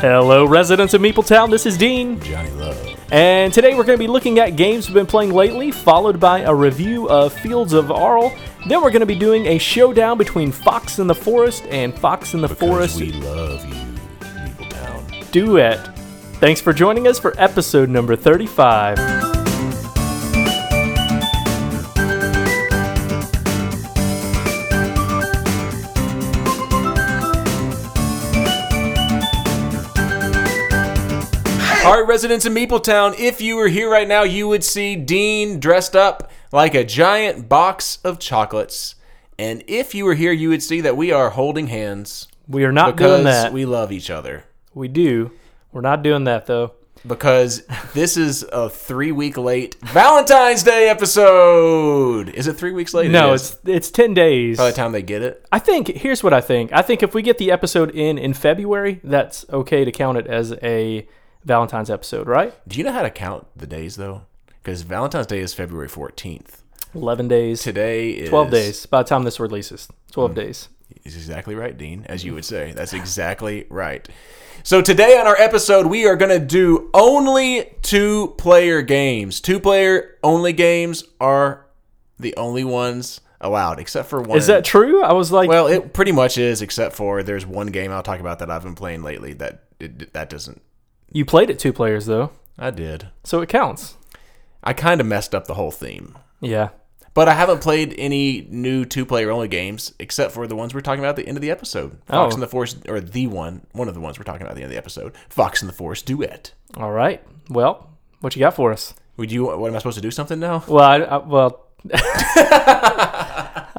Hello, residents of Meeple Town. This is Dean. Johnny Love. And today we're going to be looking at games we've been playing lately, followed by a review of Fields of Arle. Then we're going to be doing a showdown between Fox in the Forest and Fox in the Forest. Because we love you, Meeple Town. Duet. Thanks for joining us for episode number 35. All right, residents of Meeple Town, if you were here right now, you would see Dean dressed up like a giant box of chocolates. And if you were here, you would see that we are holding hands. We are not doing that. Because we love each other. We do. We're not doing that, though. Because this is a 3-week late Valentine's Day episode. Is it 3 weeks late? No, it's 10 days. By the time they get it? I think, here's what I think. I think if we get the episode in February, that's okay to count it as a Valentine's episode, right? Do you know how to count the days, though? Because Valentine's Day is February 14th. 11 days. Today is 12 days by the time this releases. 12 days. That's exactly right, Dean, as you would say. That's exactly right. So today on our episode, we are going to do only 2-player games. 2-player only games are the only ones allowed, except for one. Is that true? I was like... Well, it pretty much is, except for there's one game I'll talk about that I've been playing lately that doesn't... You played it 2 players, though. I did. So it counts. I kind of messed up the whole theme. Yeah. But I haven't played any new 2-player-only games, except for the ones we're talking about at the end of the episode. Fox and the Forest, or one of the ones we're talking about at the end of the episode, Fox and the Forest Duet. All right. Well, what you got for us? What am I supposed to do something now? Well,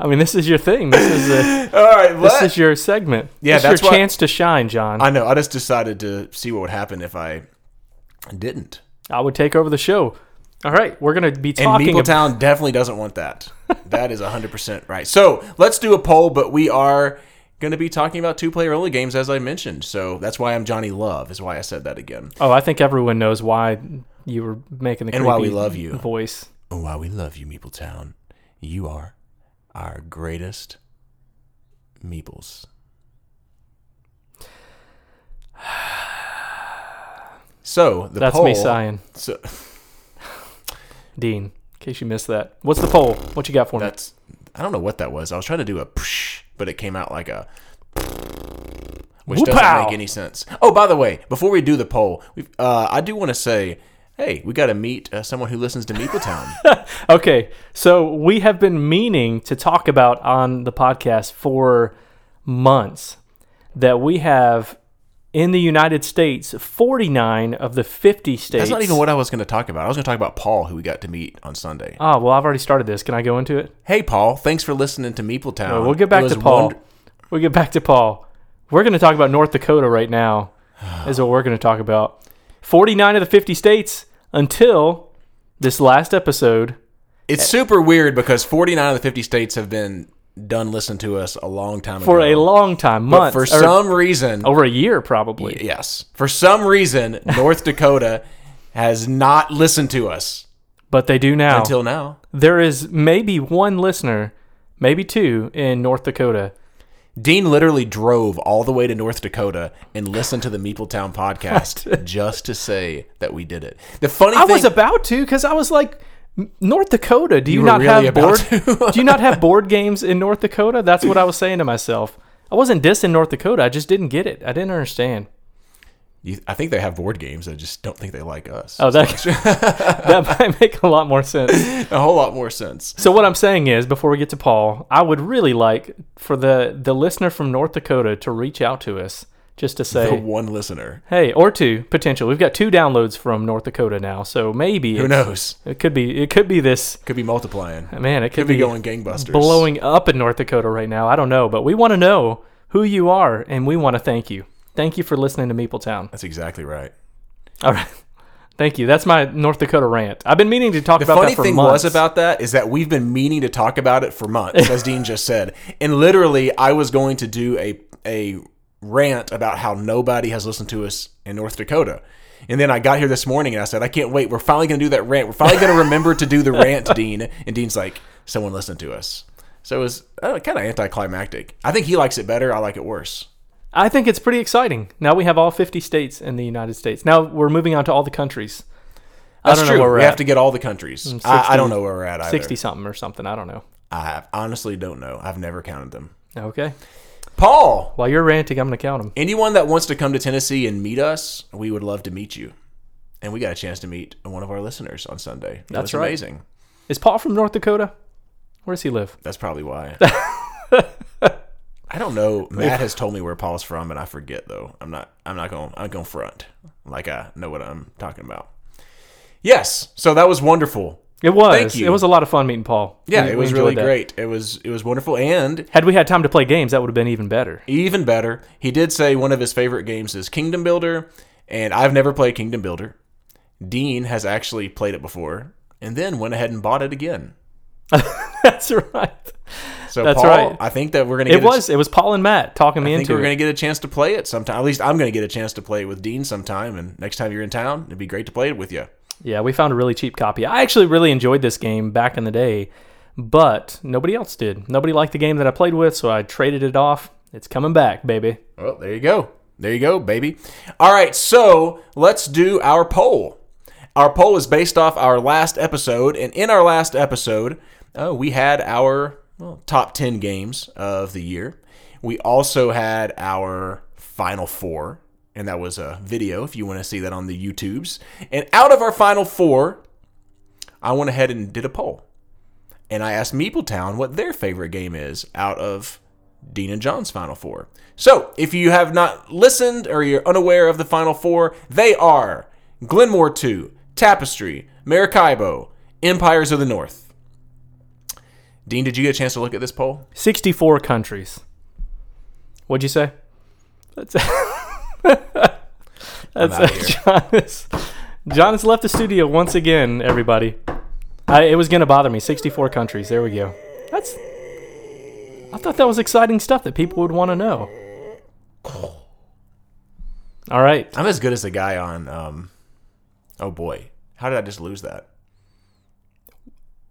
I mean, this is your thing. All right, this is your segment. Yeah, that's your chance to shine, John. I know. I just decided to see what would happen if I didn't. I would take over the show. All right, we're going to be talking. And Meepletown definitely doesn't want that. That is 100% right. So let's do a poll, but we are going to be talking about 2-player-only games, as I mentioned. So that's why I'm Johnny Love, is why I said that again. Oh, I think everyone knows why you were making the creepy voice. And why we love you. And why we love you, Meepletown. You are our greatest meeples. So the that's poll, me sighing. So, Dean, in case you missed that, what's the poll? What you got for me? I don't know what that was. I was trying to do a psh, but it came out like a psh, which doesn't make any sense. Oh, by the way, before we do the poll, I do want to say, hey, we got to meet someone who listens to Meeple Town. Okay, so we have been meaning to talk about on the podcast for months that we have, in the United States, 49 of the 50 states. That's not even what I was going to talk about. I was going to talk about Paul, who we got to meet on Sunday. Oh, well, I've already started this. Can I go into it? Hey, Paul, thanks for listening to Meeple Town. Well, we'll get back to Paul. We'll get back to Paul. We're going to talk about North Dakota right now is what we're going to talk about. 49 of the 50 states. Until this last episode. It's super weird because 49 of the 50 states have been done listening to us a long time ago. For a long time, months. But for some reason... Over a year, probably. Yes. For some reason, North Dakota has not listened to us. But they do now. Until now. There is maybe one listener, maybe 2, in North Dakota. Dean literally drove all the way to North Dakota and listened to the Meeple Town podcast just to say that we did it. The funny thing, I was about to, because I was like, North Dakota, do you not really have do you not have board games in North Dakota? That's what I was saying to myself. I wasn't dissing North Dakota. I just didn't get it. I didn't understand. I think they have board games. I just don't think they like us. Oh, that might make a lot more sense. A whole lot more sense. So what I'm saying is, before we get to Paul, I would really like for the listener from North Dakota to reach out to us just to say... The one listener. Hey, or 2, potential. We've got 2 downloads from North Dakota now, so maybe... Who knows? It could be this... Could be multiplying. Man, it could be going gangbusters. Blowing up in North Dakota right now. I don't know, but we want to know who you are, and we want to thank you. Thank you for listening to Meeple Town. That's exactly right. All right. Thank you. That's my North Dakota rant. I've been meaning to talk about that for months. The funny thing was about that is that we've been meaning to talk about it for months, as Dean just said. And literally, I was going to do a rant about how nobody has listened to us in North Dakota. And then I got here this morning and I said, I can't wait. We're finally going to do that rant. We're finally going to remember to do the rant, Dean. And Dean's like, someone listened to us. So it was kind of anticlimactic. I think he likes it better. I like it worse. I think it's pretty exciting. Now we have all 50 states in the United States. Now we're moving on to all the countries. That's true. We have to get all the countries. 60, I don't know where we're at either. 60-something or something. I don't know. I honestly don't know. I've never counted them. Okay. Paul. While you're ranting, I'm going to count them. Anyone that wants to come to Tennessee and meet us, we would love to meet you. And we got a chance to meet one of our listeners on Sunday. That's right. Amazing. Is Paul from North Dakota? Where does he live? That's probably why. I don't know. Matt has told me where Paul's from, and I forget though. I'm not going to front like I know what I'm talking about. Yes. So that was wonderful. It was. Thank you. It was a lot of fun meeting Paul. Yeah, it was really great. It was wonderful. And had we had time to play games, that would have been even better. Even better. He did say one of his favorite games is Kingdom Builder, and I've never played Kingdom Builder. Dean has actually played it before, and then went ahead and bought it again. That's right. So that's Paul, right. I think that we're going to get it was Paul and Matt talking me into it. I think we're going to get a chance to play it sometime. At least I'm going to get a chance to play it with Dean sometime, and next time you're in town, it'd be great to play it with you. Yeah, we found a really cheap copy. I actually really enjoyed this game back in the day, but nobody else did. Nobody liked the game that I played with, so I traded it off. It's coming back, baby. Well, there you go. There you go, baby. All right, so let's do our poll. Our poll is based off our last episode, and in our last episode, we had our top 10 games of the year. We also had our Final Four. And that was a video, if you want to see that on the YouTubes. And out of our Final Four, I went ahead and did a poll. And I asked Meeple Town what their favorite game is out of Dean and John's Final Four. So, if you have not listened or you're unaware of the Final Four, they are Glenmore 2, Tapestry, Maracaibo, Empires of the North. Dean, did you get a chance to look at this poll? 64 countries. What'd you say? That's... John has left the studio once again, everybody. It was going to bother me. 64 countries. There we go. I thought that was exciting stuff that people would want to know. All right. I'm as good as the guy on... oh, boy. How did I just lose that?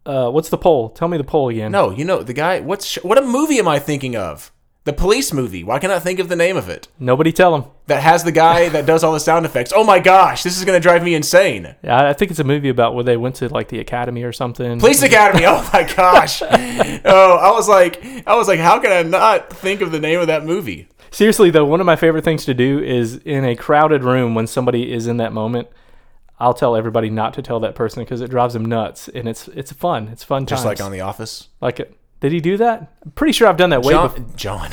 What's the poll? Tell me the poll again. No, you know, the guy... What a movie am I thinking of? The police movie. Why can't I think of the name of it? Nobody tell him. That has the guy that does all the sound effects. Oh my gosh, this is going to drive me insane. Yeah, I think it's a movie about where they went to like the academy or something. Police Academy. Oh my gosh. I was like, how can I not think of the name of that movie? Seriously though, one of my favorite things to do is in a crowded room when somebody is in that moment, I'll tell everybody not to tell that person because it drives them nuts and it's fun. It's fun times. Just like on The Office. Like it. Did he do that? I'm pretty sure I've done that way before. John.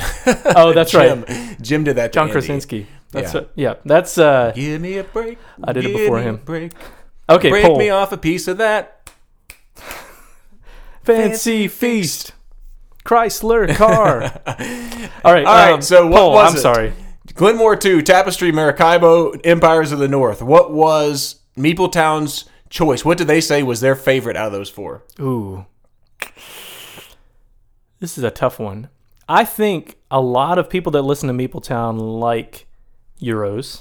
Oh, that's Jim. Right. Jim did that to John Andy. Krasinski. That's yeah. Yeah. That's... Give me a break. I did it before him. Break. Okay, break poll. Me off a piece of that. Fancy feast. Chrysler car. All right. All right. So what poll, was I'm it? Sorry. Glenmore 2, Tapestry, Maracaibo, Empires of the North. What was Meeple Town's choice? What did they say was their favorite out of those four? Ooh. This is a tough one. I think a lot of people that listen to Meeple Town like Euros,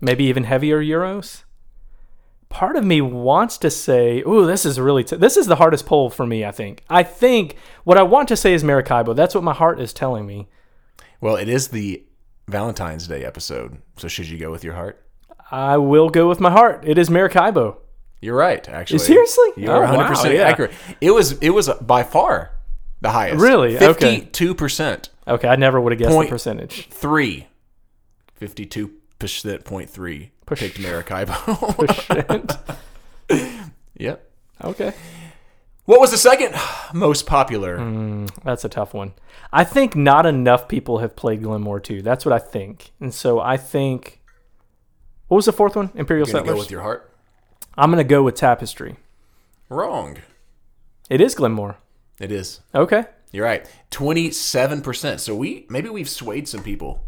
maybe even heavier Euros. Part of me wants to say, ooh, this is really this is the hardest poll for me, I think. I think what I want to say is Maracaibo. That's what my heart is telling me. Well, it is the Valentine's Day episode, so should you go with your heart? I will go with my heart. It is Maracaibo. You're right, actually. Seriously? You're 100% accurate. It was by far the highest. Really? 52%. Okay, I never would have guessed the percentage. 52.3% picked Maracaibo. Yep. Okay. What was the second most popular? That's a tough one. I think not enough people have played Glenmore 2. That's what I think. And so I think... What was the fourth one? Imperial Settlers? You're going to go with your heart? I'm going to go with Tapestry. Wrong. It is Glenmore. It is. Okay. You're right. 27%. So maybe we've swayed some people.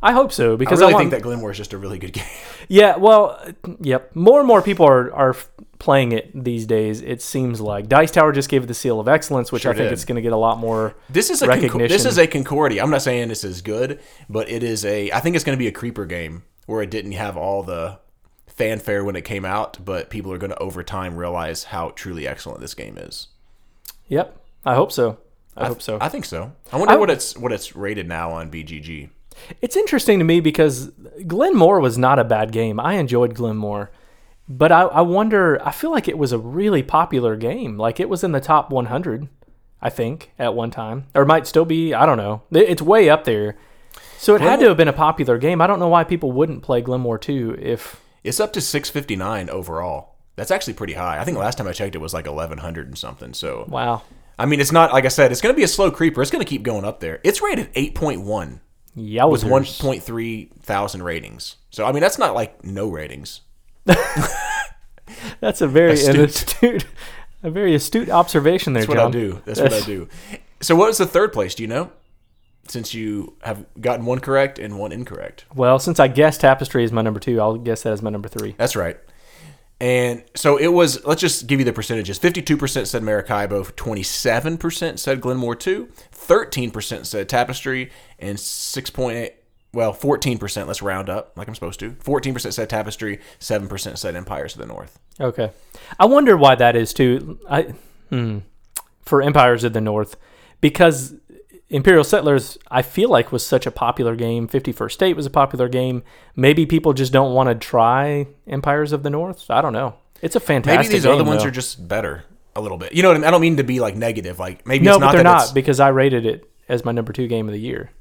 I hope so. Because I think that Glenmore is just a really good game. Yeah, well, yep. More and more people are playing it these days, it seems like. Dice Tower just gave it the Seal of Excellence, which sure I think it's going to get a lot more recognition. This is a Concordia. I'm not saying this is good, but it is I think it's going to be a creeper game where it didn't have all the fanfare when it came out, but people are going to over time realize how truly excellent this game is. Yep, I hope so. I hope so. I think so. I wonder what it's rated now on BGG. It's interesting to me because Glenmore was not a bad game. I enjoyed Glenmore. But I wonder, I feel like it was a really popular game. Like, it was in the top 100, I think, at one time. Or might still be, I don't know. It's way up there. So it had to have been a popular game. I don't know why people wouldn't play Glenmore 2 if... It's up to 659 overall. That's actually pretty high. I think last time I checked it was like 1,100 and something, so... Wow. I mean, it's not, like I said, it's going to be a slow creeper. It's going to keep going up there. It's rated 8.1. Yeah, with 1.3 thousand ratings. So, I mean, that's not like no ratings. That's a very astute observation there, John. That's what I do. So what is the third place, do you know? Since you have gotten one correct and one incorrect. Well, since I guessed Tapestry is my number 2, I'll guess that as my number 3. That's right. And so it was, let's just give you the percentages. 52% said Maracaibo, 27% said Glenmore 2, 13% said Tapestry, and 6.8. Well, 14%, let's round up like I'm supposed to. 14% said Tapestry, 7% said Empires of the North. Okay. I wonder why that is, too, for Empires of the North, because Imperial Settlers, I feel like, was such a popular game. 51st State was a popular game. Maybe people just don't want to try Empires of the North. I don't know. It's a fantastic game, maybe these other ones are just better a little bit. You know what I mean? I don't mean to be, like, negative. Like, maybe it's not that. No, but they're not, because I rated it as my number 2 game of the year.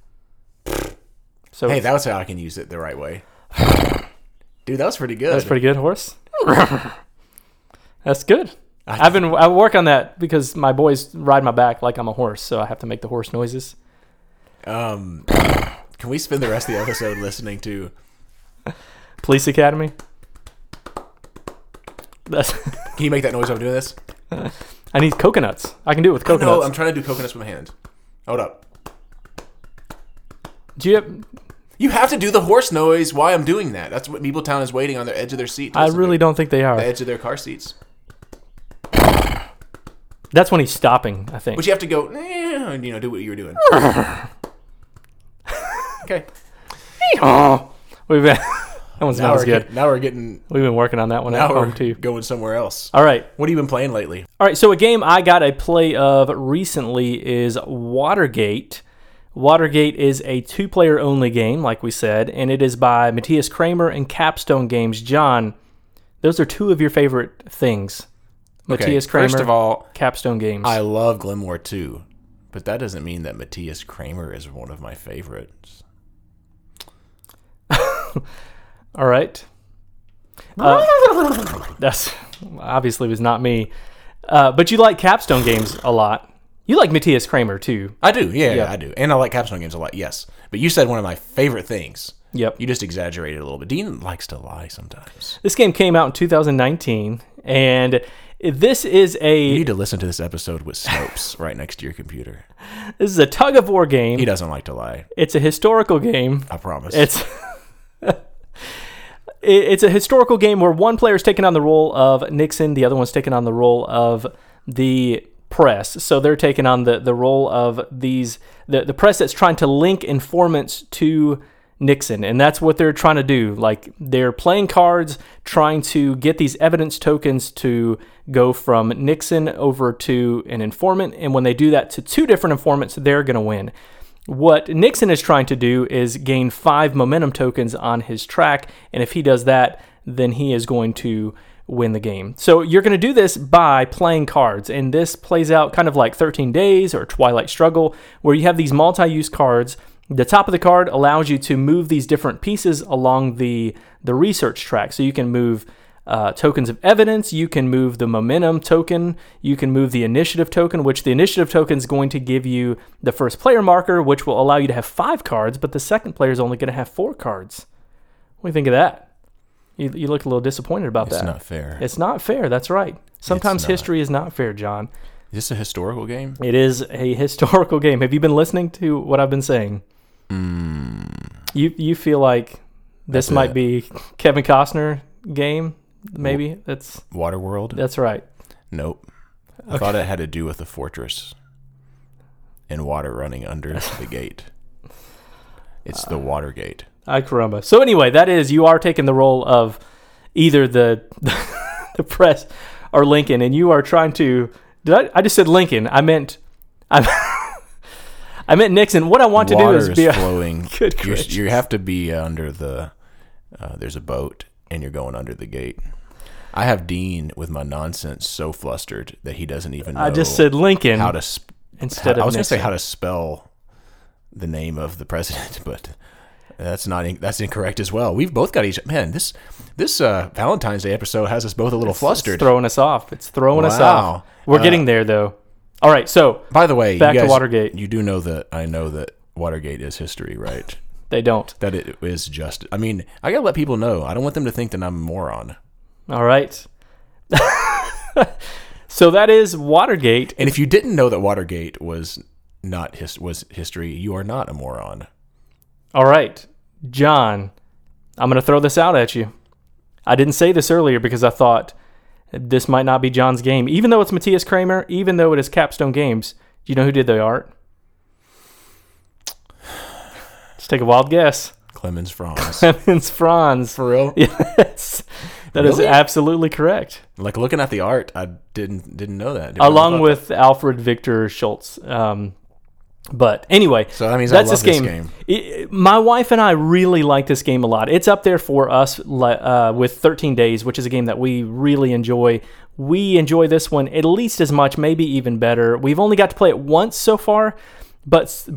So hey, that was how I can use it the right way. Dude, that was pretty good. That's pretty good, horse. That's good. I work on that because my boys ride my back like I'm a horse, so I have to make the horse noises. Can we spend the rest of the episode listening to Police Academy? Can you make that noise while I'm doing this? I need coconuts. I can do it with coconuts. No, I'm trying to do coconuts with my hand. Hold up. You have to do the horse noise while I'm doing that. That's what Meeple Town is waiting on, their edge of their seat. I really don't think they are. The edge of their car seats. That's when he's stopping, I think. But you have to go, and do what you were doing. Okay. That one's not as good. Now we're getting... We've been working on that one at home, too. Going somewhere else. All right. What have you been playing lately? All right, so a game I got a play of recently is Watergate. Watergate is a 2-player only game, like we said, and it is by Matthias Cramer and Capstone Games. John, those are two of your favorite things. Okay, Matthias Cramer, first of all, Capstone Games. I love Glenmore 2, but that doesn't mean that Matthias Cramer is one of my favorites. All right. That's obviously was not me. But you like Capstone Games a lot. You like Matthias Cramer, too. I do. Yeah, I do. And I like Capstone Games a lot, yes. But you said one of my favorite things. Yep. You just exaggerated a little bit. Dean likes to lie sometimes. This game came out in 2019, and this is a... You need to listen to this episode with Snopes right next to your computer. This is a tug-of-war game. He doesn't like to lie. It's a historical game. I promise. It's a historical game where one player is taking on the role of Nixon, the other one's taking on the role of the... press. So they're taking on the role of the press that's trying to link informants to Nixon. And that's what they're trying to do. Like, they're playing cards, trying to get these evidence tokens to go from Nixon over to an informant. And when they do that to two different informants, they're going to win. What Nixon is trying to do is gain 5 momentum tokens on his track. And if he does that, then he is going to win the game. So you're going to do this by playing cards, and this plays out kind of like 13 Days or Twilight Struggle, where you have these multi-use cards. The top of the card allows you to move these different pieces along the research track. So you can move tokens of evidence, you can move the momentum token, you can move the initiative token, which the initiative token is going to give you the first player marker, which will allow you to have 5 cards, but the second player is only going to have 4 cards. What do you think of that? You look a little disappointed about that. It's not fair. It's not fair. That's right. Sometimes history is not fair, John. Is this a historical game? It is a historical game. Have you been listening to what I've been saying? You feel like this might be Kevin Costner game, maybe? That's Waterworld? That's right. Nope. I thought it had to do with a fortress and water running under the gate. It's the Watergate. Ay caramba. So anyway, that is, you are taking the role of either the press or Lincoln, and you are trying to... I just said Lincoln. I meant... I meant Nixon. What I want water to do is be flowing. Good gracious. You have to be under the. There's a boat, and you're going under the gate. I have Dean with my nonsense so flustered that he doesn't even know. I just said Lincoln how to instead of. I was going to say how to spell the name of the president, but that's incorrect as well. We've both got each. Man, this Valentine's Day episode has us both a little flustered. It's throwing us off. Wow. We're getting there though. All right, so by the way, back to Watergate. You do know that I know that Watergate is history, right? They don't. That it is just. I mean, I gotta let people know. I don't want them to think that I'm a moron. All right. So that is Watergate. And if you didn't know that Watergate was not was history, you are not a moron. All right, John. I'm gonna throw this out at you. I didn't say this earlier because I thought this might not be John's game. Even though it's Matthias Cramer, even though it is Capstone Games, do you know who did the art? Let's take a wild guess. Clemens Franz. Clemens Franz. For real? Yes. That really? Is absolutely correct. Like looking at the art, I didn't know that. Along with Alfred Victor Schultz. But anyway, so that means that's I love this game. My wife and I really like this game a lot. It's up there for us with 13 Days, which is a game that we really enjoy. We enjoy this one at least as much, maybe even better. We've only got to play it once so far, but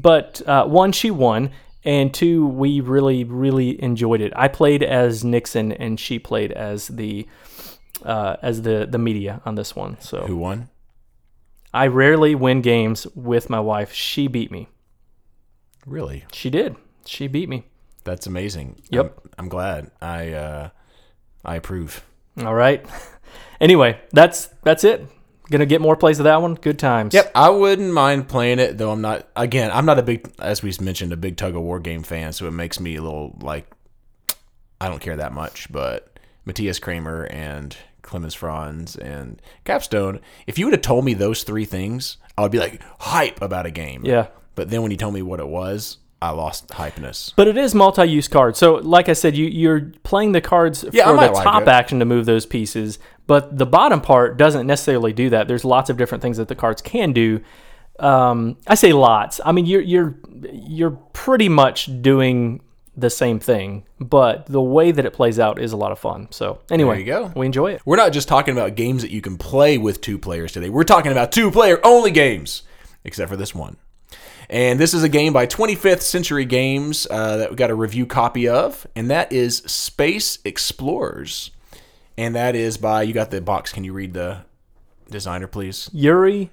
one, she won, and two, we really, really enjoyed it. I played as Nixon, and she played as the media on this one. So who won? I rarely win games with my wife. She beat me. Really? She did. She beat me. That's amazing. Yep. I'm glad. I approve. All right. Anyway, that's it. Gonna get more plays of that one. Good times. Yep. I wouldn't mind playing it, though. I'm not a big, as we mentioned, a big tug of war game fan, so it makes me a little like I don't care that much, but Matthias Cramer and Clemens Franz and Capstone. If you would have told me those three things, I would be like hype about a game. Yeah. But then when you told me what it was, I lost hypeness. But it is multi-use cards. So like I said, you're playing the cards for the top action to move those pieces, but the bottom part doesn't necessarily do that. There's lots of different things that the cards can do. I say lots. I mean you're pretty much doing the same thing, but the way that it plays out is a lot of fun. So anyway, there you go. We enjoy it. We're not just talking about games that you can play with two players today. We're talking about two-player only games, except for this one. And this is a game by 25th Century Games that we got a review copy of, and that is Space Explorers. And that is by, you got the box, can you read the designer, please? Yuri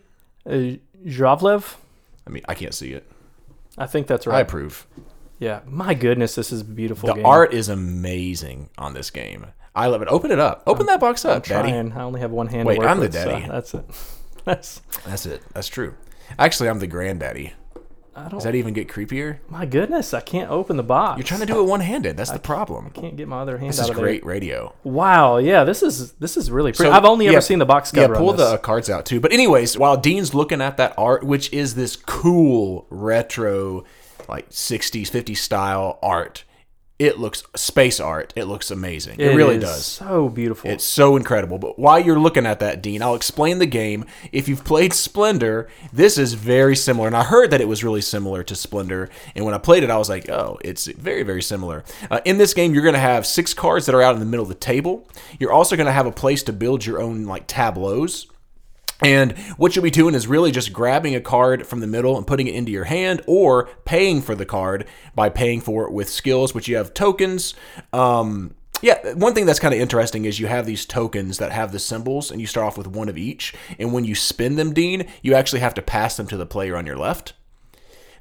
Zhavlev? I mean, I can't see it. I think that's right. I approve. Yeah, my goodness, this is a beautiful game. The art is amazing on this game. I love it. Open it up. Open that box up, daddy. I only have one hand. Wait, I'm the daddy. So that's it. That's it. That's true. Actually, I'm the granddaddy. Does that even get creepier? My goodness, I can't open the box. You're trying to do it one-handed. That's the problem. I can't get my other hand out of there. This is great radio. Wow, yeah, this is really pretty. So, I've only ever seen the box cover. Yeah, pull the cards out, too. But anyways, while Dean's looking at that art, which is this cool retro like 60s, 50s style art. It looks space art. It looks amazing. It really does. It's so beautiful. It's so incredible. But while you're looking at that, Dean, I'll explain the game. If you've played Splendor, this is very similar. And I heard that it was really similar to Splendor. And when I played it, I was like, oh, it's very, very similar. In this game, you're going to have 6 cards that are out in the middle of the table. You're also going to have a place to build your own like tableaus. And what you'll be doing is really just grabbing a card from the middle and putting it into your hand, or paying for the card by paying for it with skills, which you have tokens. Yeah, one thing that's kind of interesting is you have these tokens that have the symbols, and you start off with one of each. And when you spin them, Dean, you actually have to pass them to the player on your left.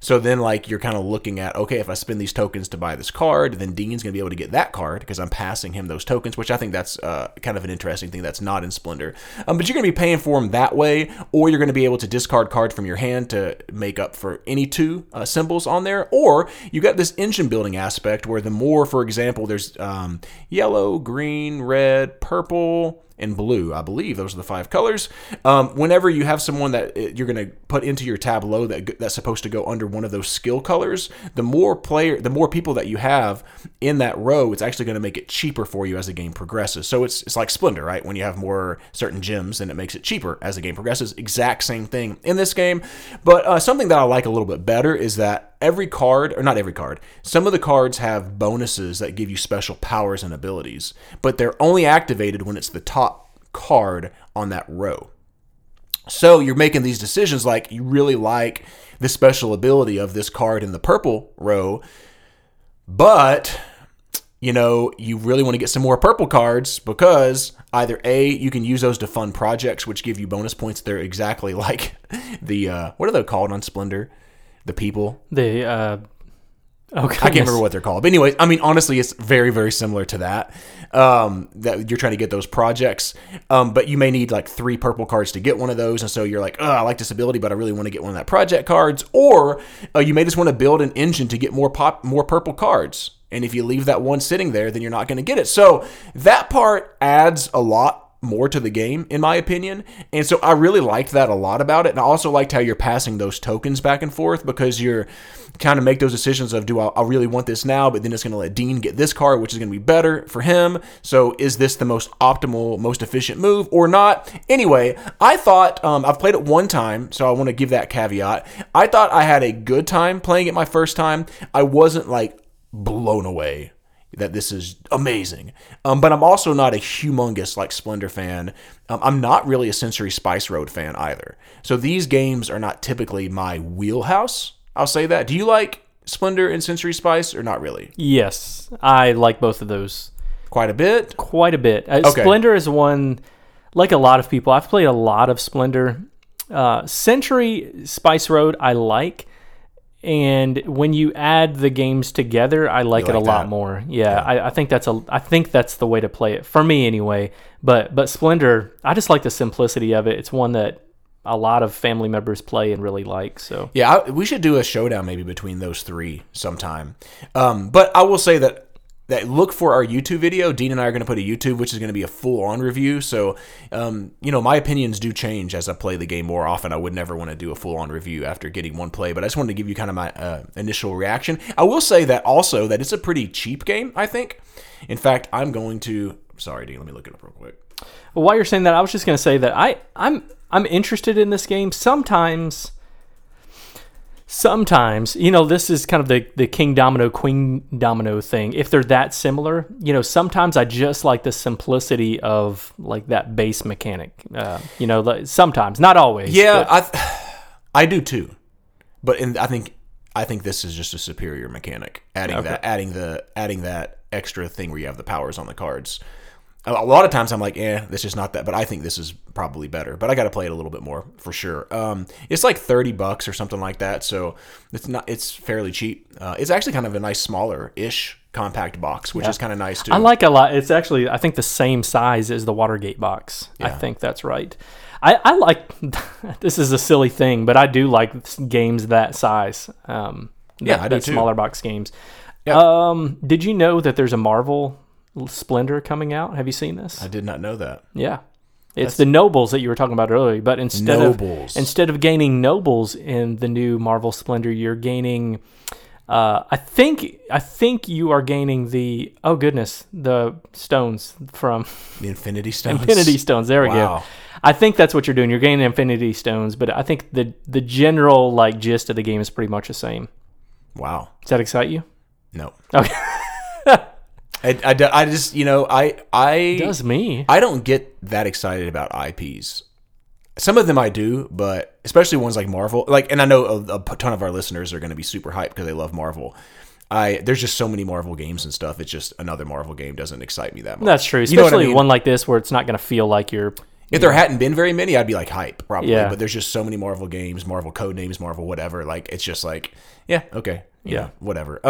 So then, like, you're kind of looking at, okay, if I spend these tokens to buy this card, then Dean's going to be able to get that card because I'm passing him those tokens, which I think that's kind of an interesting thing that's not in Splendor. But you're going to be paying for them that way, or you're going to be able to discard cards from your hand to make up for any two symbols on there. Or you got this engine building aspect where the more, for example, there's yellow, green, red, purple, and blue. I believe those are the five colors. Whenever you have someone that you're going to put into your tableau that's supposed to go under one of those skill colors, the more people that you have in that row, it's actually going to make it cheaper for you as the game progresses. So it's like Splendor, right? When you have more certain gems, then it makes it cheaper as the game progresses. Exact same thing in this game. But something that I like a little bit better is that some of the cards have bonuses that give you special powers and abilities, but they're only activated when it's the top card on that row. So you're making these decisions like, you really like the special ability of this card in the purple row, but you know, you really want to get some more purple cards because either A, you can use those to fund projects, which give you bonus points. They're exactly like the, what are they called on Splendor? The people? I can't remember what they're called. But anyway, I mean, honestly, it's very, very similar to that, that you're trying to get those projects. But you may need like 3 purple cards to get one of those. And so you're like, oh, I like this ability, but I really want to get one of that project cards. Or you may just want to build an engine to get more purple cards. And if you leave that one sitting there, then you're not going to get it. So that part adds a lot more to the game, in my opinion. And so I really liked that a lot about it. And I also liked how you're passing those tokens back and forth, because you're kind of make those decisions of, do I really want this now? But then it's going to let Dean get this card, which is going to be better for him. So is this the most optimal, most efficient move or not? Anyway, I thought, I've played it one time, so I want to give that caveat. I thought I had a good time playing it my first time. I wasn't like blown away that this is amazing. But I'm also not a humongous like Splendor fan. I'm not really a Century Spice Road fan either. So these games are not typically my wheelhouse. I'll say that. Do you like Splendor and Century Spice or not really? Yes, I like both of those. Quite a bit. Okay. Splendor is one, like a lot of people, I've played a lot of Splendor. Century Spice Road I like. And when you add the games together, I like it a lot more. Yeah. I think that's the way to play it for me anyway. But Splendor, I just like the simplicity of it. It's one that a lot of family members play and really like. So yeah, we should do a showdown maybe between those three sometime. But I will say that look for our YouTube video. Dean and I are going to put a YouTube, which is going to be a full-on review. So, my opinions do change as I play the game more often. I would never want to do a full-on review after getting one play, but I just wanted to give you kind of my initial reaction. I will say that also that it's a pretty cheap game, I think. In fact, sorry, Dean, let me look it up real quick. Well, while you're saying that, I was just going to say that I'm interested in this game. Sometimes, this is kind of the king domino, queen domino thing. If they're that similar, sometimes I just like the simplicity of like that base mechanic. Sometimes, not always. Yeah, but I do too. But I think this is just a superior mechanic. Adding that extra thing where you have the powers on the cards. A lot of times I'm like, this is not that, but I think this is probably better. But I got to play it a little bit more for sure. It's like $30 or something like that, so it's fairly cheap. It's actually kind of a nice smaller-ish compact box, which is kind of nice too. I like a lot. It's actually, I think, the same size as the Watergate box. Yeah. I think that's right. I like. This is a silly thing, but I do like games that size. I do too. Smaller box games. Yeah. Did you know that there's a Marvel Splendor coming out? Have you seen this? I did not know that. Yeah. It's the nobles that you were talking about earlier, but instead of gaining nobles in the new Marvel Splendor, you're gaining I think you are gaining the stones from the Infinity Stones. Infinity Stones. There we go. I think that's what you're doing. You're gaining Infinity Stones, but I think the general like gist of the game is pretty much the same. Wow. Does that excite you? No. Okay. I just, I does me. I don't get that excited about IPs. Some of them I do, but especially ones like Marvel. Like, and I know a ton of our listeners are going to be super hyped because they love Marvel. There's just so many Marvel games and stuff. It's just another Marvel game doesn't excite me that much. That's true, especially one like this where it's not going to feel like you're. If there hadn't been very many, I'd be like hype, probably. Yeah. But there's just so many Marvel games, Marvel Codenames, Marvel whatever. Like, it's just like, yeah, okay. Yeah, whatever.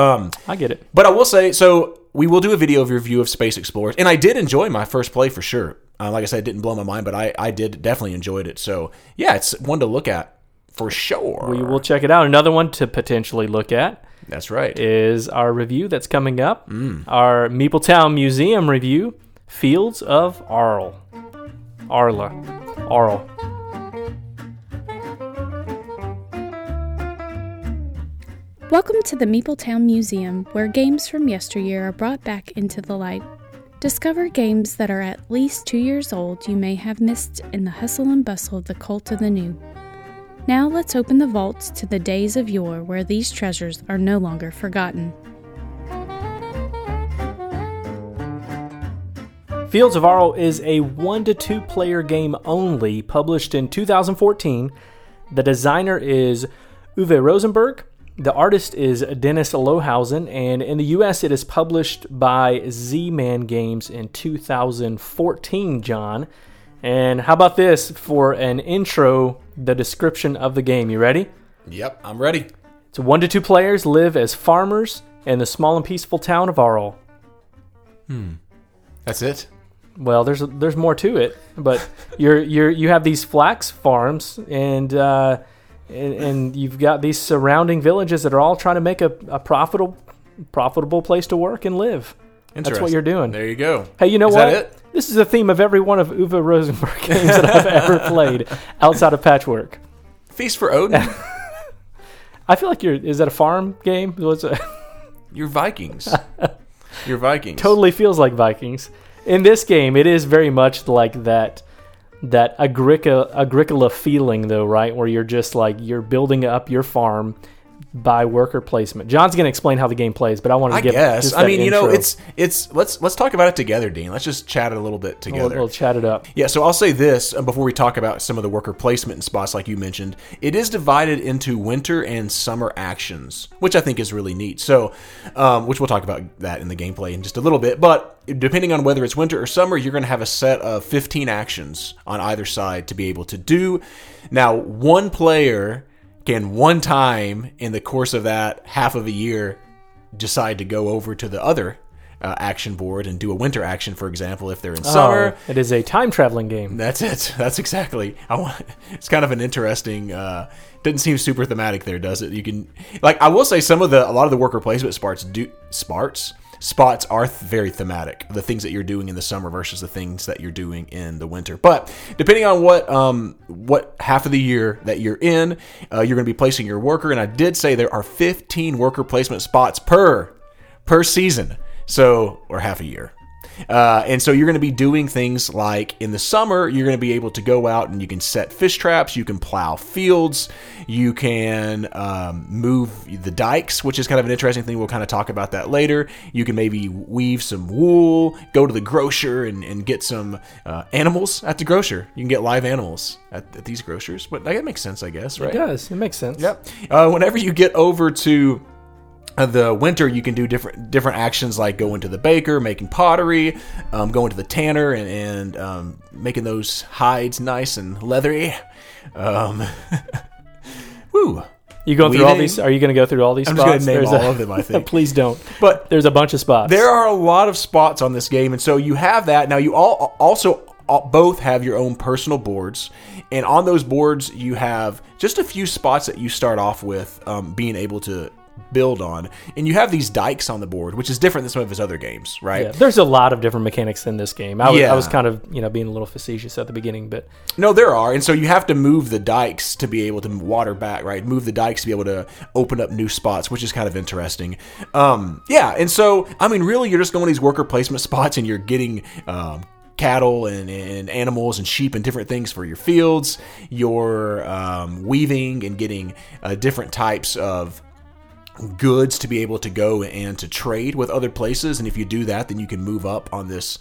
I get it. But I will say, so we will do a video review of Space Explorers. And I did enjoy my first play for sure. Like I said, it didn't blow my mind, but I did definitely enjoyed it. So, yeah, it's one to look at for sure. We will check it out. Another one to potentially look at. That's right. Is our review that's coming up. Our Meeple Town Museum review, Fields of Arle. Arle. Arle. Welcome to the Meeple Town Museum, where games from yesteryear are brought back into the light. Discover games that are at least 2 years old you may have missed in the hustle and bustle of the cult of the new. Now let's open the vaults to the days of yore where these treasures are no longer forgotten. Fields of Arle is a 1-to-2 player game only, published in 2014. The designer is Uwe Rosenberg. The artist is Dennis Lohausen, and in the U.S. it is published by Z-Man Games in 2014, John. And how about this for an intro, the description of the game? You ready? Yep, I'm ready. So 1-to-2 players live as farmers in the small and peaceful town of Arle. That's it? Well, there's more to it, but you have these flax farms, and you've got these surrounding villages that are all trying to make a profitable place to work and live. That's what you're doing. There you go. Hey, you know what? Is that it? This is the theme of every one of Uwe Rosenberg games that I've ever played outside of Patchwork. Feast for Odin? I feel like is that a farm game? You're Vikings. You're Vikings. Totally feels like Vikings. In this game, it is very much like that. That Agricola feeling, though, right? Where you're just like, you're building up your farm by worker placement. John's going to explain how the game plays, but I wanted to give just that intro. It's let's talk about it together, Dean. Let's just chat it a little bit together. We'll chat it up. Yeah, so I'll say this before we talk about some of the worker placement and spots like you mentioned. It is divided into winter and summer actions, which I think is really neat. So, which we'll talk about that in the gameplay in just a little bit, but depending on whether it's winter or summer, you're going to have a set of 15 actions on either side to be able to do. Now, one player can one time in the course of that half of a year decide to go over to the other action board and do a winter action, for example, if they're in summer. It is a time-traveling game. That's it. That's exactly. It's kind of an interesting... doesn't seem super thematic there, does it? You can... Like, I will say a lot of the worker placement spots are very thematic, the things that you're doing in the summer versus the things that you're doing in the winter. But depending on what half of the year that you're in, you're going to be placing your worker. And I did say there are 15 worker placement spots per season, so or half a year. And so you're going to be doing things like in the summer, you're going to be able to go out and you can set fish traps, you can plow fields, you can move the dikes, which is kind of an interesting thing. We'll kind of talk about that later. You can maybe weave some wool, go to the grocer and get some animals at the grocer. You can get live animals at these grocers, but that makes sense, I guess, right? It does. It makes sense. Yep. Whenever you get over to... the winter, you can do different actions like going to the baker, making pottery, going to the tanner, and making those hides nice and leathery. Woo. You going through all these? Are you going to go through all these spots? I'm just going to name all of them, I think. Please don't. But there's a bunch of spots. There are a lot of spots on this game, and so you have that. Now, you all also... both have your own personal boards, and on those boards you have just a few spots that you start off with being able to build on, and you have these dikes on the board, which is different than some of his other games, right? Yeah, there's a lot of different mechanics in this game. I was kind of being a little facetious at the beginning, but no, there are, and so you have to move the dikes to be able to water back, right? Move the dikes to be able to open up new spots, which is kind of interesting. And so really you're just going to these worker placement spots, and you're getting cattle and animals and sheep and different things for your fields. You're weaving and getting different types of goods to be able to go and to trade with other places, and if you do that, then you can move up on this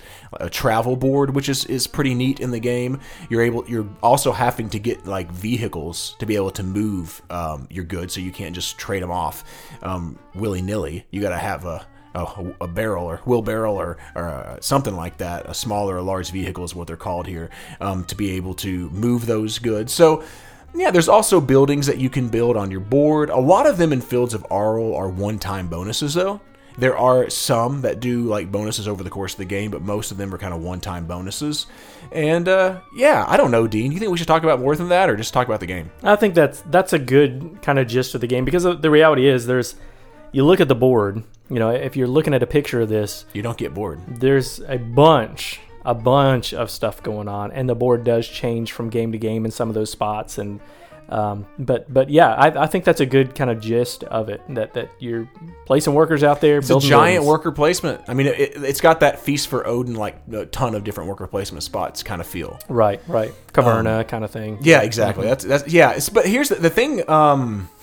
travel board, which is pretty neat in the game. You're also having to get like vehicles to be able to move your goods, so you can't just trade them off willy-nilly. You got to have a barrel or wheelbarrow or something like that. A small or a large vehicle is what they're called here, to be able to move those goods. So yeah, there's also buildings that you can build on your board. A lot of them in Fields of Arle are one-time bonuses, though. There are some that do like bonuses over the course of the game, but most of them are kind of one-time bonuses. And I don't know, Dean. You think we should talk about more than that, or just talk about the game? I think that's a good kind of gist of the game, because the reality is you look at the board. If you're looking at a picture of this... You don't get bored. There's a bunch a bunch of stuff going on, and the board does change from game to game in some of those spots. And but yeah, I think that's a good kind of gist of it, that you're placing workers out there. It's a giant worker placement. I mean, it's got that Feast for Odin, like a ton of different worker placement spots kind of feel. Right. Caverna kind of thing. Yeah, exactly. That's yeah. But here's the thing.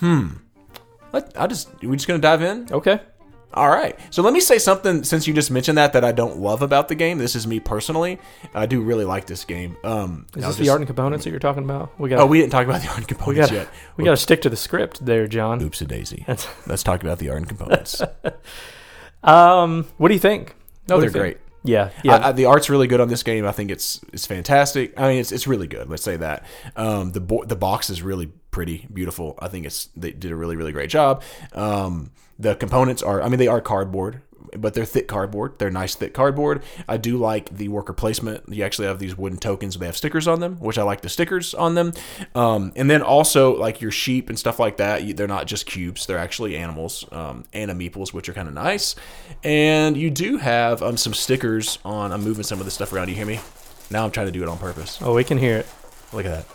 We're just gonna dive in. Okay. All right. So let me say something, since you just mentioned that I don't love about the game. This is me personally. I do really like this game. Is this the art and components that you're talking about? We didn't talk about the art and components yet. We got to stick to the script there, John. Oops-a-daisy. Let's talk about the art and components. What do you think? No, they're great. Yeah. The art's really good on this game. I think it's fantastic. I mean, it's really good. Let's say that. The box is really pretty, beautiful. I think they did a really, really great job. The components are, I mean, they are cardboard, but they're thick cardboard. They're nice, thick cardboard. I do like the worker placement. You actually have these wooden tokens. They have stickers on them, which I like the stickers on them. And then also, like, your sheep and stuff like that, they're not just cubes. They're actually animals, animeeples, which are kind of nice. And you do have some stickers on. I'm moving some of this stuff around. Do you hear me? Now I'm trying to do it on purpose. Oh, we can hear it. Look at that.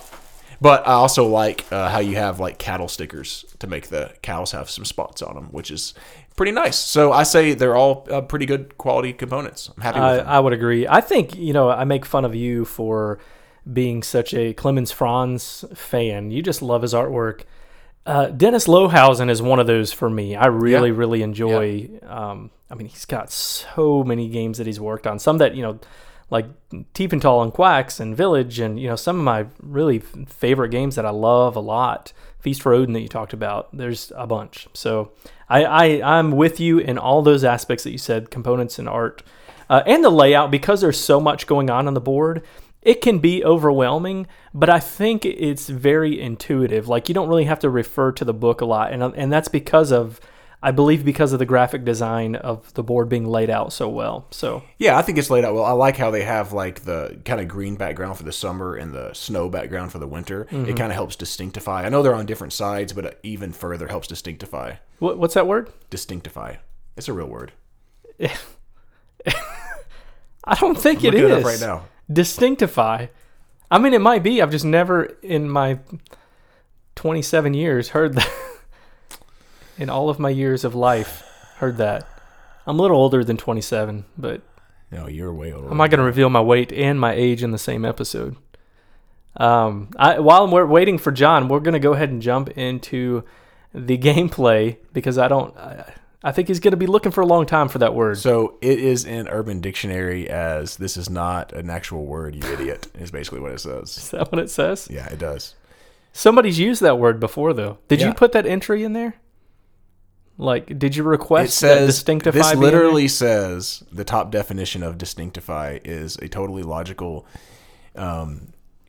But I also like how you have, like, cattle stickers to make the cows have some spots on them, which is pretty nice. So I say they're all pretty good quality components. I'm happy with them. I would agree. I think, I make fun of you for being such a Clemens Franz fan. You just love his artwork. Dennis Lohausen is one of those for me. I really, really enjoy. Yeah. I mean, he's got so many games that he's worked on. Some that, like Tiefenthal and Quacks and Village, and some of my really favorite games that I love a lot. Feast for Odin that you talked about, there's a bunch. So I'm with you in all those aspects that you said, components and art. And the layout, because there's so much going on the board, it can be overwhelming, but I think it's very intuitive. Like, you don't really have to refer to the book a lot, and that's because of the graphic design of the board being laid out so well. So yeah, I think it's laid out well. I like how they have, like, the kind of green background for the summer and the snow background for the winter. Mm-hmm. It kind of helps distinctify. I know they're on different sides, but it even further helps distinctify. What's that word? Distinctify. It's a real word. I don't think it is. Look it up right now. Distinctify. I mean, it might be. I've just never in my 27 years heard that. In all of my years of life, heard that. I'm a little older than 27, but... No, you're way older. I'm not going to reveal my weight and my age in the same episode. While we're waiting for John, we're going to go ahead and jump into the gameplay, because I think he's going to be looking for a long time for that word. So it is in Urban Dictionary as, "This is not an actual word, you idiot," is basically what it says. Is that what it says? Yeah, it does. Somebody's used that word before, though. Did you put that entry in there? Like, did you request distinctify? This literally says the top definition of distinctify is a totally logical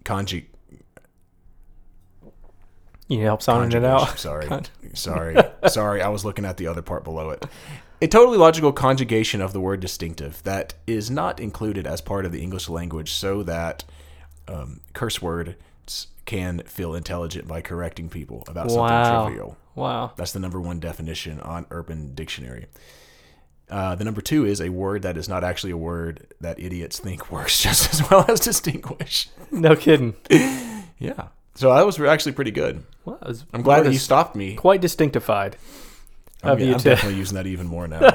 conjugate. You help sounding it out. Sorry. I was looking at the other part below it. A totally logical conjugation of the word distinctive that is not included as part of the English language, so that curse words can feel intelligent by correcting people about something trivial. Wow. That's the number one definition on Urban Dictionary. The number two is a word that is not actually a word that idiots think works just as well as distinguish. No kidding. Yeah. So that was actually pretty good. Well, I'm glad that you stopped me. Quite distinctified. I'm definitely using that even more now.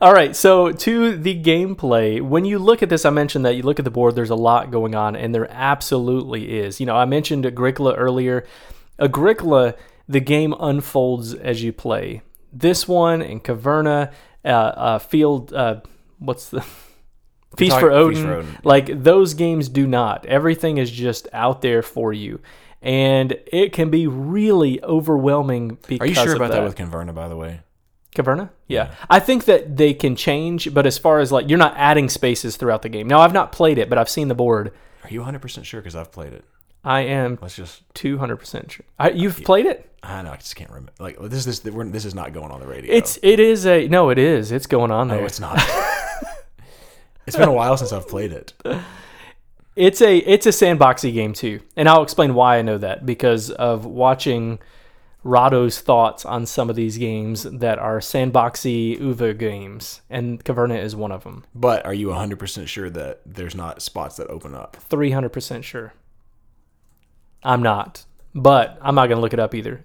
All right. So to the gameplay, when you look at this, I mentioned that you look at the board, there's a lot going on, and there absolutely is. I mentioned Agricola earlier. Agricola... The game unfolds as you play. This one and Caverna, Feast for Odin. Like, those games do not. Everything is just out there for you, and it can be really overwhelming. Because are you sure about that with Caverna, by the way? Caverna? Yeah. I think that they can change, but as far as, like, you're not adding spaces throughout the game. Now, I've not played it, but I've seen the board. Are you 100% sure? Because I've played it. I am 200% sure. You've played it? I know. I just can't remember. Like, this is not going on the radio. It is. It's going on there. No, it's not. It's been a while since I've played it. It's a sandboxy game too, and I'll explain why I know that, because of watching Rado's thoughts on some of these games that are sandboxy Uwe games, and Caverna is one of them. But are you 100% sure that there's not spots that open up? 300% sure. I'm not. But I'm not going to look it up either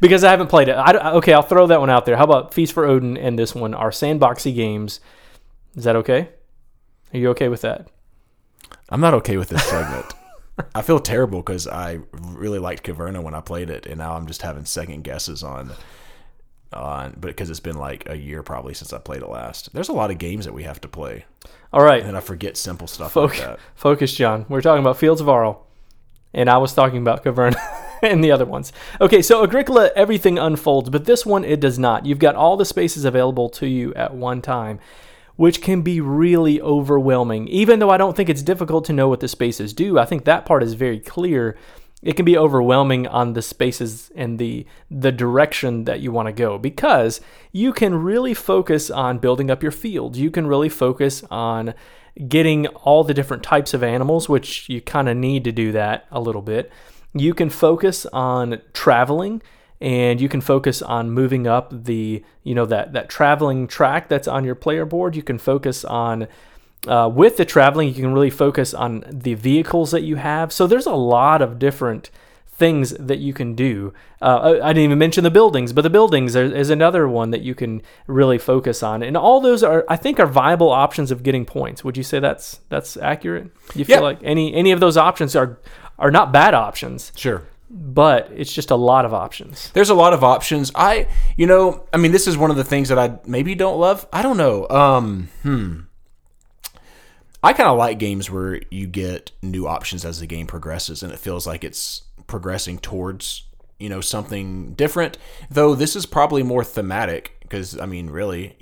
because I haven't played it. Okay, I'll throw that one out there. How about Feast for Odin and this one are sandboxy games. Is that okay? Are you okay with that? I'm not okay with this segment. I feel terrible because I really liked Caverna when I played it, and now I'm just having second guesses on because it's been like a year probably since I played it last. There's a lot of games that we have to play. All right. And I forget simple stuff like that. Focus, John. We're talking about Fields of Arle. And I was talking about Caverna and the other ones. Okay, so Agricola, everything unfolds, but this one, it does not. You've got all the spaces available to you at one time, which can be really overwhelming. Even though I don't think it's difficult to know what the spaces do, I think that part is very clear. It can be overwhelming on the spaces and the direction that you want to go because you can really focus on building up your field. You can really focus on getting all the different types of animals, which you kind of need to do that a little bit. You can focus on traveling, and you can focus on moving up the, you know, that traveling track that's on your player board. You can focus on, with the traveling, you can really focus on the vehicles that you have. So there's a lot of different things that you can do. I didn't even mention the buildings, but the buildings is another one that you can really focus on. And all those are, I think, are viable options of getting points. Would you say that's accurate? You feel like any of those options are not bad options. Sure. But it's just a lot of options. There's a lot of options. I mean, this is one of the things that I maybe don't love. I don't know. I kind of like games where you get new options as the game progresses, and it feels like it's progressing towards, you know, something different. Though this is probably more thematic because, I mean, really,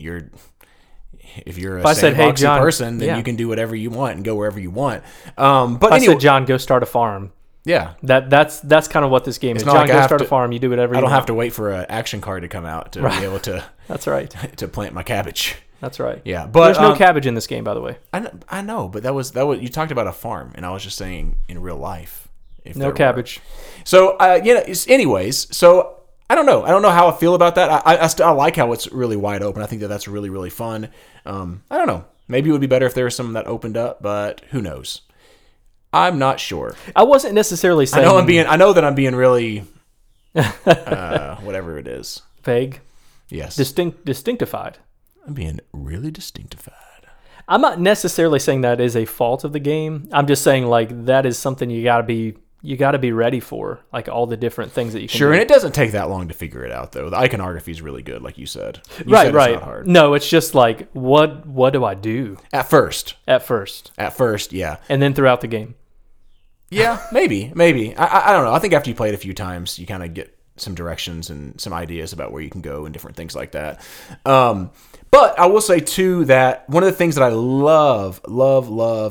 if you're a sandboxy person, then you can do whatever you want and go wherever you want. But anyway, I said, John, go start a farm. Yeah, that's kind of what this game is. John, go start a farm. You do whatever. I don't have to wait for an action card to come out to be able to. That's right. To plant my cabbage. That's right. Yeah, but there's no cabbage in this game, by the way. I know, but that was you talked about a farm, and I was just saying in real life. If no cabbage. So, anyways, so I don't know. I don't know how I feel about that. I like how it's really wide open. I think that's really, really fun. I don't know. Maybe it would be better if there was something that opened up, but who knows? I'm not sure. I wasn't necessarily saying... I know that I'm being really... whatever it is. Vague? Yes. Distinctified. I'm being really distinctified. I'm not necessarily saying that is a fault of the game. I'm just saying, like, that is something you got to be... You got to be ready for, like, all the different things that you can do. And it doesn't take that long to figure it out, though. The iconography is really good, like you said. You said it's not hard. No, it's just like, what do I do? At first, yeah. And then throughout the game. Yeah, maybe. I don't know. I think after you play it a few times, you kind of get some directions and some ideas about where you can go and different things like that. But I will say, too, that one of the things that I love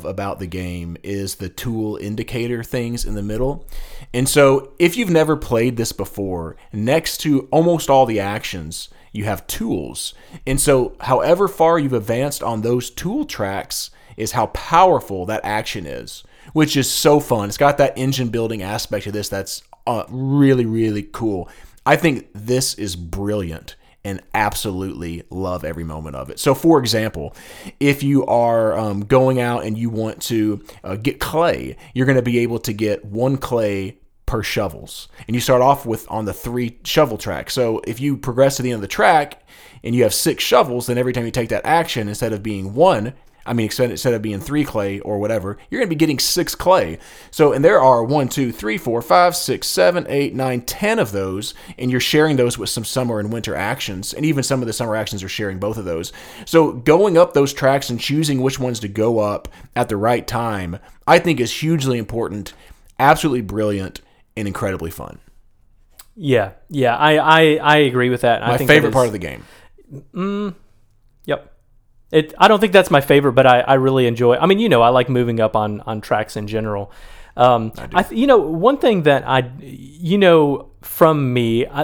about the game is the tool indicator things in the middle. And so if you've never played this before, next to almost all the actions, you have tools. And so however far you've advanced on those tool tracks is how powerful that action is, which is so fun. It's got that engine building aspect of this that's really, really cool. I think this is brilliant. And absolutely love every moment of it. So, for example, if you are going out and you want to get clay, you're going to be able to get one clay per shovels. And you start off with on the 3 shovel track. So if you progress to the end of the track and you have 6 shovels, then every time you take that action, instead of being 3 clay or whatever, you're going to be getting 6 clay. So, and there are 1, 2, 3, 4, 5, 6, 7, 8, 9, 10 of those, and you're sharing those with some summer and winter actions, and even some of the summer actions are sharing both of those. So going up those tracks and choosing which ones to go up at the right time, I think is hugely important, absolutely brilliant, and incredibly fun. Yeah, I agree with that. My favorite part of the game. Yep. I don't think that's my favorite, but I really enjoy it. I mean, you know, I like moving up on tracks in general. One thing that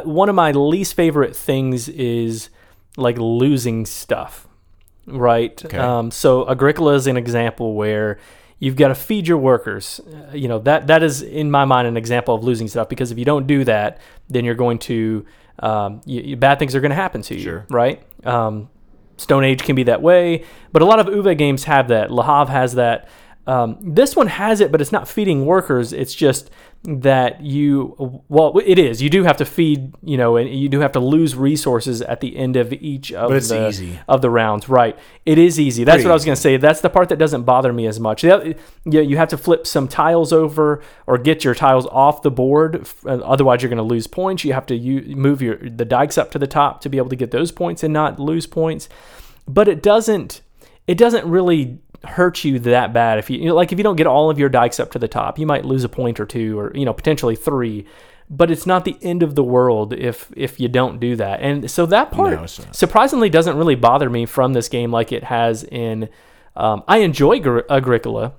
one of my least favorite things is like losing stuff, right? Okay. So Agricola is an example where You've got to feed your workers. That is, in my mind, an example of losing stuff, because if you don't do that, then you're going to bad things are going to happen to you, sure. Right? Stone Age can be that way, but a lot of Uwe games have that. Le Havre has that. This one has it, but it's not feeding workers. It's just that it is. You do have to feed, and you do have to lose resources at the end of each of the rounds. Right. It is easy. That's what I was going to say. That's the part that doesn't bother me as much. You have to flip some tiles over or get your tiles off the board. Otherwise, you're going to lose points. You have to move the dikes up to the top to be able to get those points and not lose points. But it doesn't really hurt you that bad if if you don't get all of your dikes up to the top. You might lose a point or two, or potentially three, but it's not the end of the world if you don't do that. And so that part surprisingly doesn't really bother me from this game like it has in I enjoy Agricola.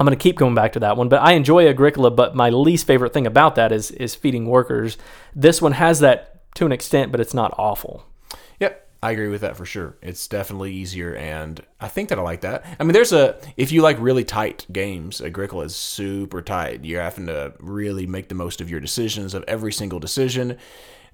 I'm going to keep going back to that one, but I enjoy Agricola, but my least favorite thing about that is feeding workers. This one has that to an extent, but it's not awful. Yep, I agree with that for sure. It's definitely easier, and I think that I like that. I mean, if you like really tight games, Agricola is super tight. You're having to really make the most of your decisions, of every single decision.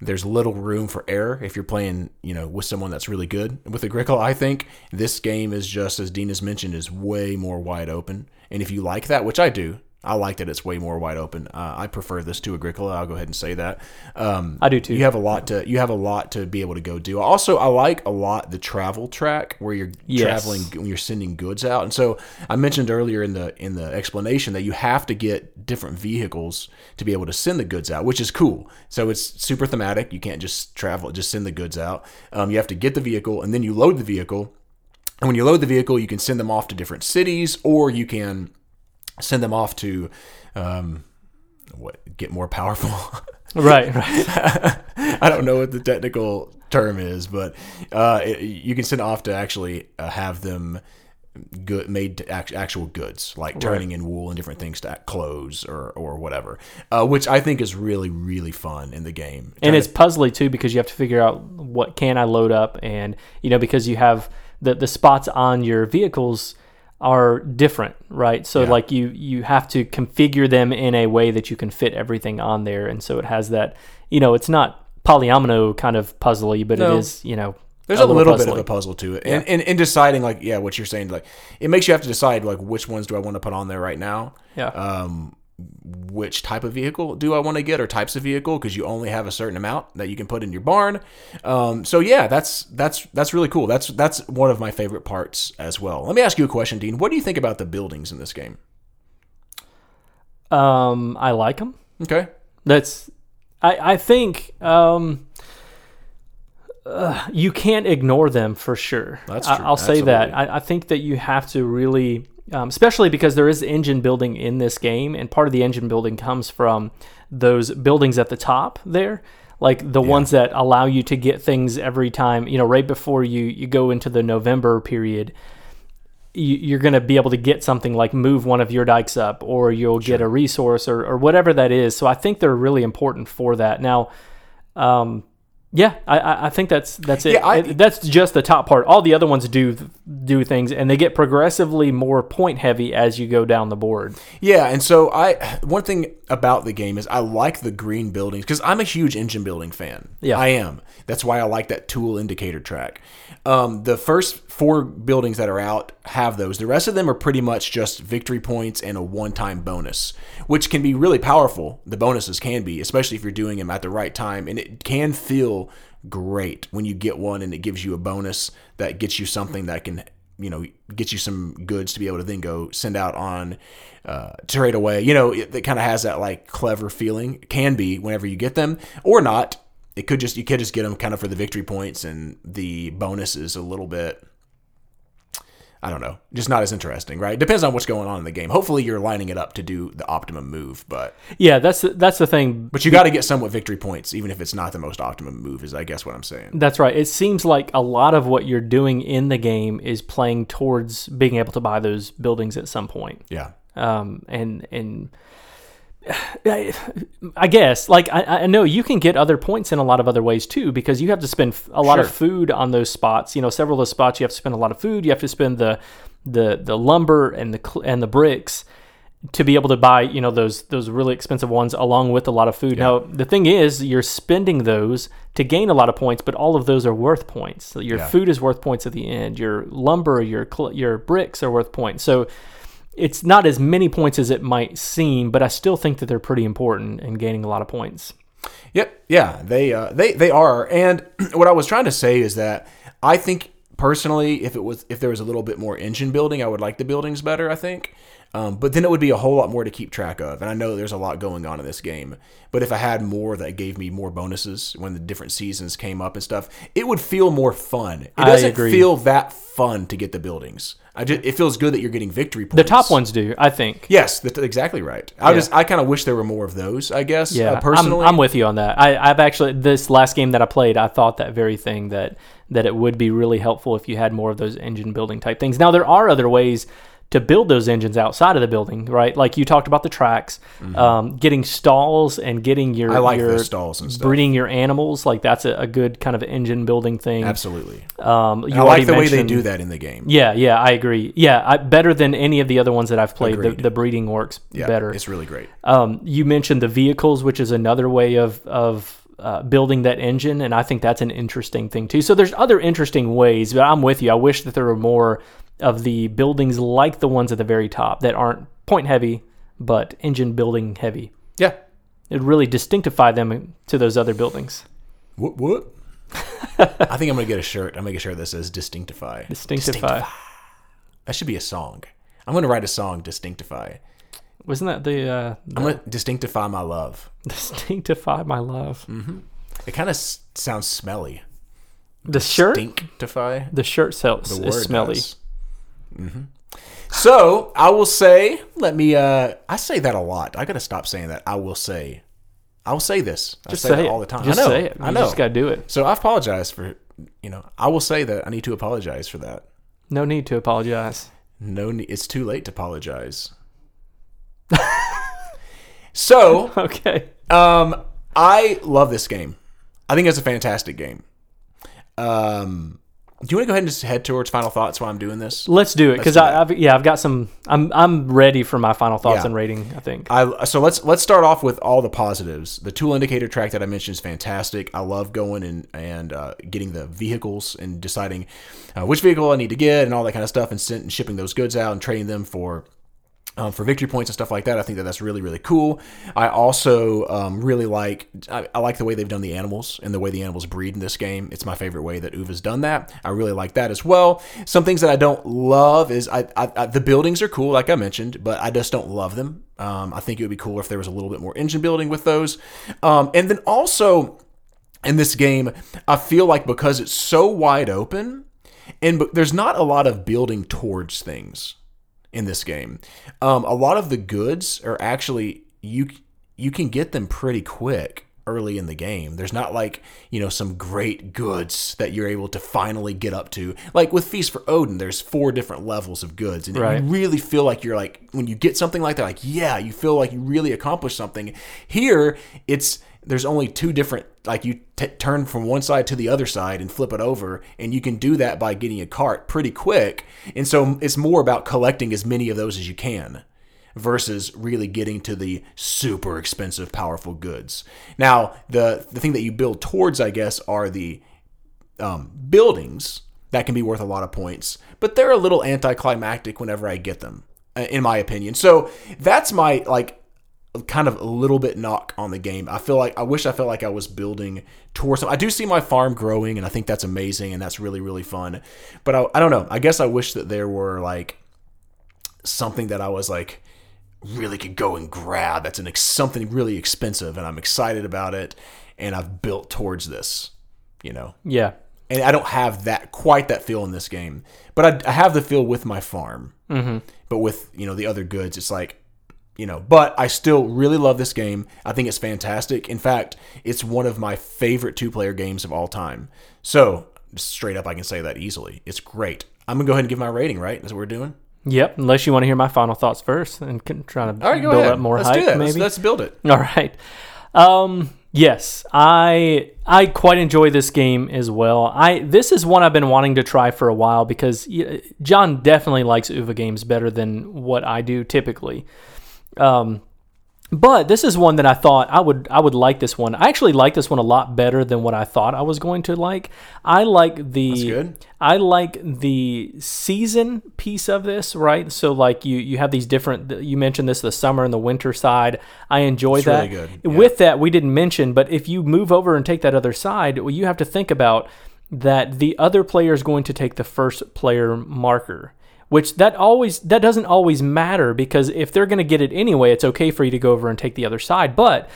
There's little room for error if you're playing, with someone that's really good. With Agricola, I think this game is just, as Dean has mentioned, is way more wide open. And if you like that, which I do, I like that it's way more wide open. I prefer this to Agricola. I'll go ahead and say that. I do too. You have a lot to be able to go do. Also, I like a lot the travel track where you're traveling when you're sending goods out. And so I mentioned earlier in the explanation that you have to get different vehicles to be able to send the goods out, which is cool. So it's super thematic. You can't just just send the goods out. You have to get the vehicle, and then you load the vehicle. And when you load the vehicle, you can send them off to different cities, or you can send them off to get more powerful. right. I don't know what the technical term is, but you can send off to actually have them made actual goods, like turning in wool and different things to clothes or whatever, which I think is really, really fun in the game. And it's puzzly too, because you have to figure out what can I load up, and because you have the spots on your vehicles are different, right? So you have to configure them in a way that you can fit everything on there. And so it has that, it's not polyomino kind of puzzly, but it is, there's a little bit of a puzzle to it. And in deciding what you're saying, it makes you have to decide which ones do I want to put on there right now? Yeah. Which type of vehicle do I want to get, or types of vehicle, because you only have a certain amount that you can put in your barn. That's really cool. That's one of my favorite parts as well. Let me ask you a question, Dean. What do you think about the buildings in this game? I like them. Okay. I think you can't ignore them for sure. That's true. I'll say that. I think that you have to really... especially because there is engine building in this game, and part of the engine building comes from those buildings at the top there, like the ones that allow you to get things every time, right before you go into the November period. You're going to be able to get something, like move one of your dikes up, or you'll get a resource or whatever that is. So I think they're really important for that. Now, I think that's it. That's just the top part. All the other ones do things, and they get progressively more point heavy as you go down the board. Yeah, and so one thing about the game is I like the green buildings, because I'm a huge engine building fan. Yeah, I am. That's why I like that tool indicator track. The first 4 buildings that are out have those. The rest of them are pretty much just victory points and a one-time bonus, which can be really powerful. The bonuses can be, especially if you're doing them at the right time, and it can feel great when you get one and it gives you a bonus that gets you something that can, get you some goods to be able to then go send out on trade away. It kind of has that clever feeling. It can be whenever you get them or not. It could just, you could just get them kind of for the victory points, and the bonus is a little bit, I don't know, just not as interesting, right? Depends on what's going on in the game. Hopefully you're lining it up to do the optimum move, but yeah, that's the thing. But you got to get somewhat victory points, even if it's not the most optimum move, is I guess what I'm saying. That's right. It seems like a lot of what you're doing in the game is playing towards being able to buy those buildings at some point. Yeah. And I guess, I know you can get other points in a lot of other ways too, because you have to spend a lot of food on those spots. Several of those spots you have to spend a lot of food. You have to spend the the lumber and the bricks to be able to buy, you know, those really expensive ones along with a lot of food. Yeah. Now, the thing is, you're spending those to gain a lot of points, but all of those are worth points. So your food is worth points at the end. Your lumber, your bricks are worth points. So it's not as many points as it might seem, but I still think that they're pretty important in gaining a lot of points. Yep. Yeah, they are. And what I was trying to say is that I think personally, if there was a little bit more engine building, I would like the buildings better, I think. But then it would be a whole lot more to keep track of. And I know there's a lot going on in this game. But if I had more that gave me more bonuses when the different seasons came up and stuff, it would feel more fun. It doesn't feel that fun to get the buildings. It feels good that you're getting victory points. The top ones do, I think. Yes, that's exactly right. I kind of wish there were more of those, I guess, personally. I'm with you on that. I've actually, this last game that I played, I thought that very thing, that it would be really helpful if you had more of those engine building type things. Now, there are other ways to build those engines outside of the building, right? Like you talked about the tracks, getting stalls and getting your... I like those stalls and stuff. Breeding your animals, like that's a good kind of engine building thing. Absolutely. I like the way they do that in the game. Yeah, I agree. Yeah, better than any of the other ones that I've played. The breeding works better. It's really great. You mentioned the vehicles, which is another way of building that engine, and I think that's an interesting thing too. So there's other interesting ways, but I'm with you. I wish that there were more of the buildings like the ones at the very top that aren't point heavy but engine building heavy. Yeah, it really distinctify them to those other buildings. What? I think I'm gonna get a shirt. I'm gonna get a shirt that says distinctify. Distinctify. That should be a song. I'm gonna write a song, distinctify. Wasn't that the? I'm gonna distinctify my love. Distinctify my love. Mm-hmm. It kind of sounds smelly. The shirt. Distinctify. The shirt sells. The word is smelly. Does. Mm-hmm. So I will say, I say that a lot. I gotta stop saying that. I will say this. I say it all the time. Just I know. Say it. I know. Just gotta do it. So I apologize for, I will say that I need to apologize for that. No need to apologize. It's too late to apologize. So okay. I love this game. I think it's a fantastic game. Do you want to go ahead and just head towards final thoughts while I'm doing this? Let's do it, because I've got some. I'm ready for my final thoughts and rating. I think. So let's start off with all the positives. The tool indicator track that I mentioned is fantastic. I love going and getting the vehicles and deciding which vehicle I need to get and all that kind of stuff and shipping those goods out and trading them for victory points and stuff like that. I think that's really, really cool. I also really like... I like the way they've done the animals and the way the animals breed in this game. It's my favorite way that Uwe's done that. I really like that as well. Some things that I don't love is... the buildings are cool, like I mentioned, but I just don't love them. I think it would be cooler if there was a little bit more engine building with those. And then also, in this game, I feel like because it's so wide open, and there's not a lot of building towards things in this game. A lot of the goods are actually, you can get them pretty quick early in the game. There's not some great goods that you're able to finally get up to. Like with Feast for Odin, there's 4 different levels of goods. And you really feel like you're when you get something like that, you feel like you really accomplished something. Here, there's only 2 different, you turn from one side to the other side and flip it over, and you can do that by getting a cart pretty quick. And so it's more about collecting as many of those as you can versus really getting to the super expensive, powerful goods. Now, the thing that you build towards, I guess, are the buildings that can be worth a lot of points, but they're a little anticlimactic whenever I get them, in my opinion. So that's my, kind of a little bit knock on the game. I wish I felt like I was building towards something. I do see my farm growing, and I think that's amazing, and that's really, really fun. But I don't know. I guess I wish that there were something that I was really could go and grab. That's something really expensive, and I'm excited about it, and I've built towards this, Yeah. And I don't have quite that feel in this game, but I have the feel with my farm. Mm-hmm. But with the other goods, it's but I still really love this game. I think it's fantastic. In fact, it's one of my favorite 2-player games of all time. So straight up, I can say that easily. It's great. I'm going to go ahead and give my rating, right? That's what we're doing? Yep, unless you want to hear my final thoughts first and try to build up more hype, maybe. Let's build it. All right. Yes, I quite enjoy this game as well. This is one I've been wanting to try for a while because John definitely likes Uwe games better than what I do typically. But this is one that I thought I would like this one. I actually like this one a lot better than what I thought I was going to like. I like the season piece of this, right? So like you have these different, you mentioned this, the summer and the winter side. I enjoy it's that. Really good. Yeah. With that, we didn't mention, but if you move over and take that other side, well, you have to think about that the other player is going to take the first player marker. Which that doesn't always matter, because if they're going to get it anyway, it's okay for you to go over and take the other side. But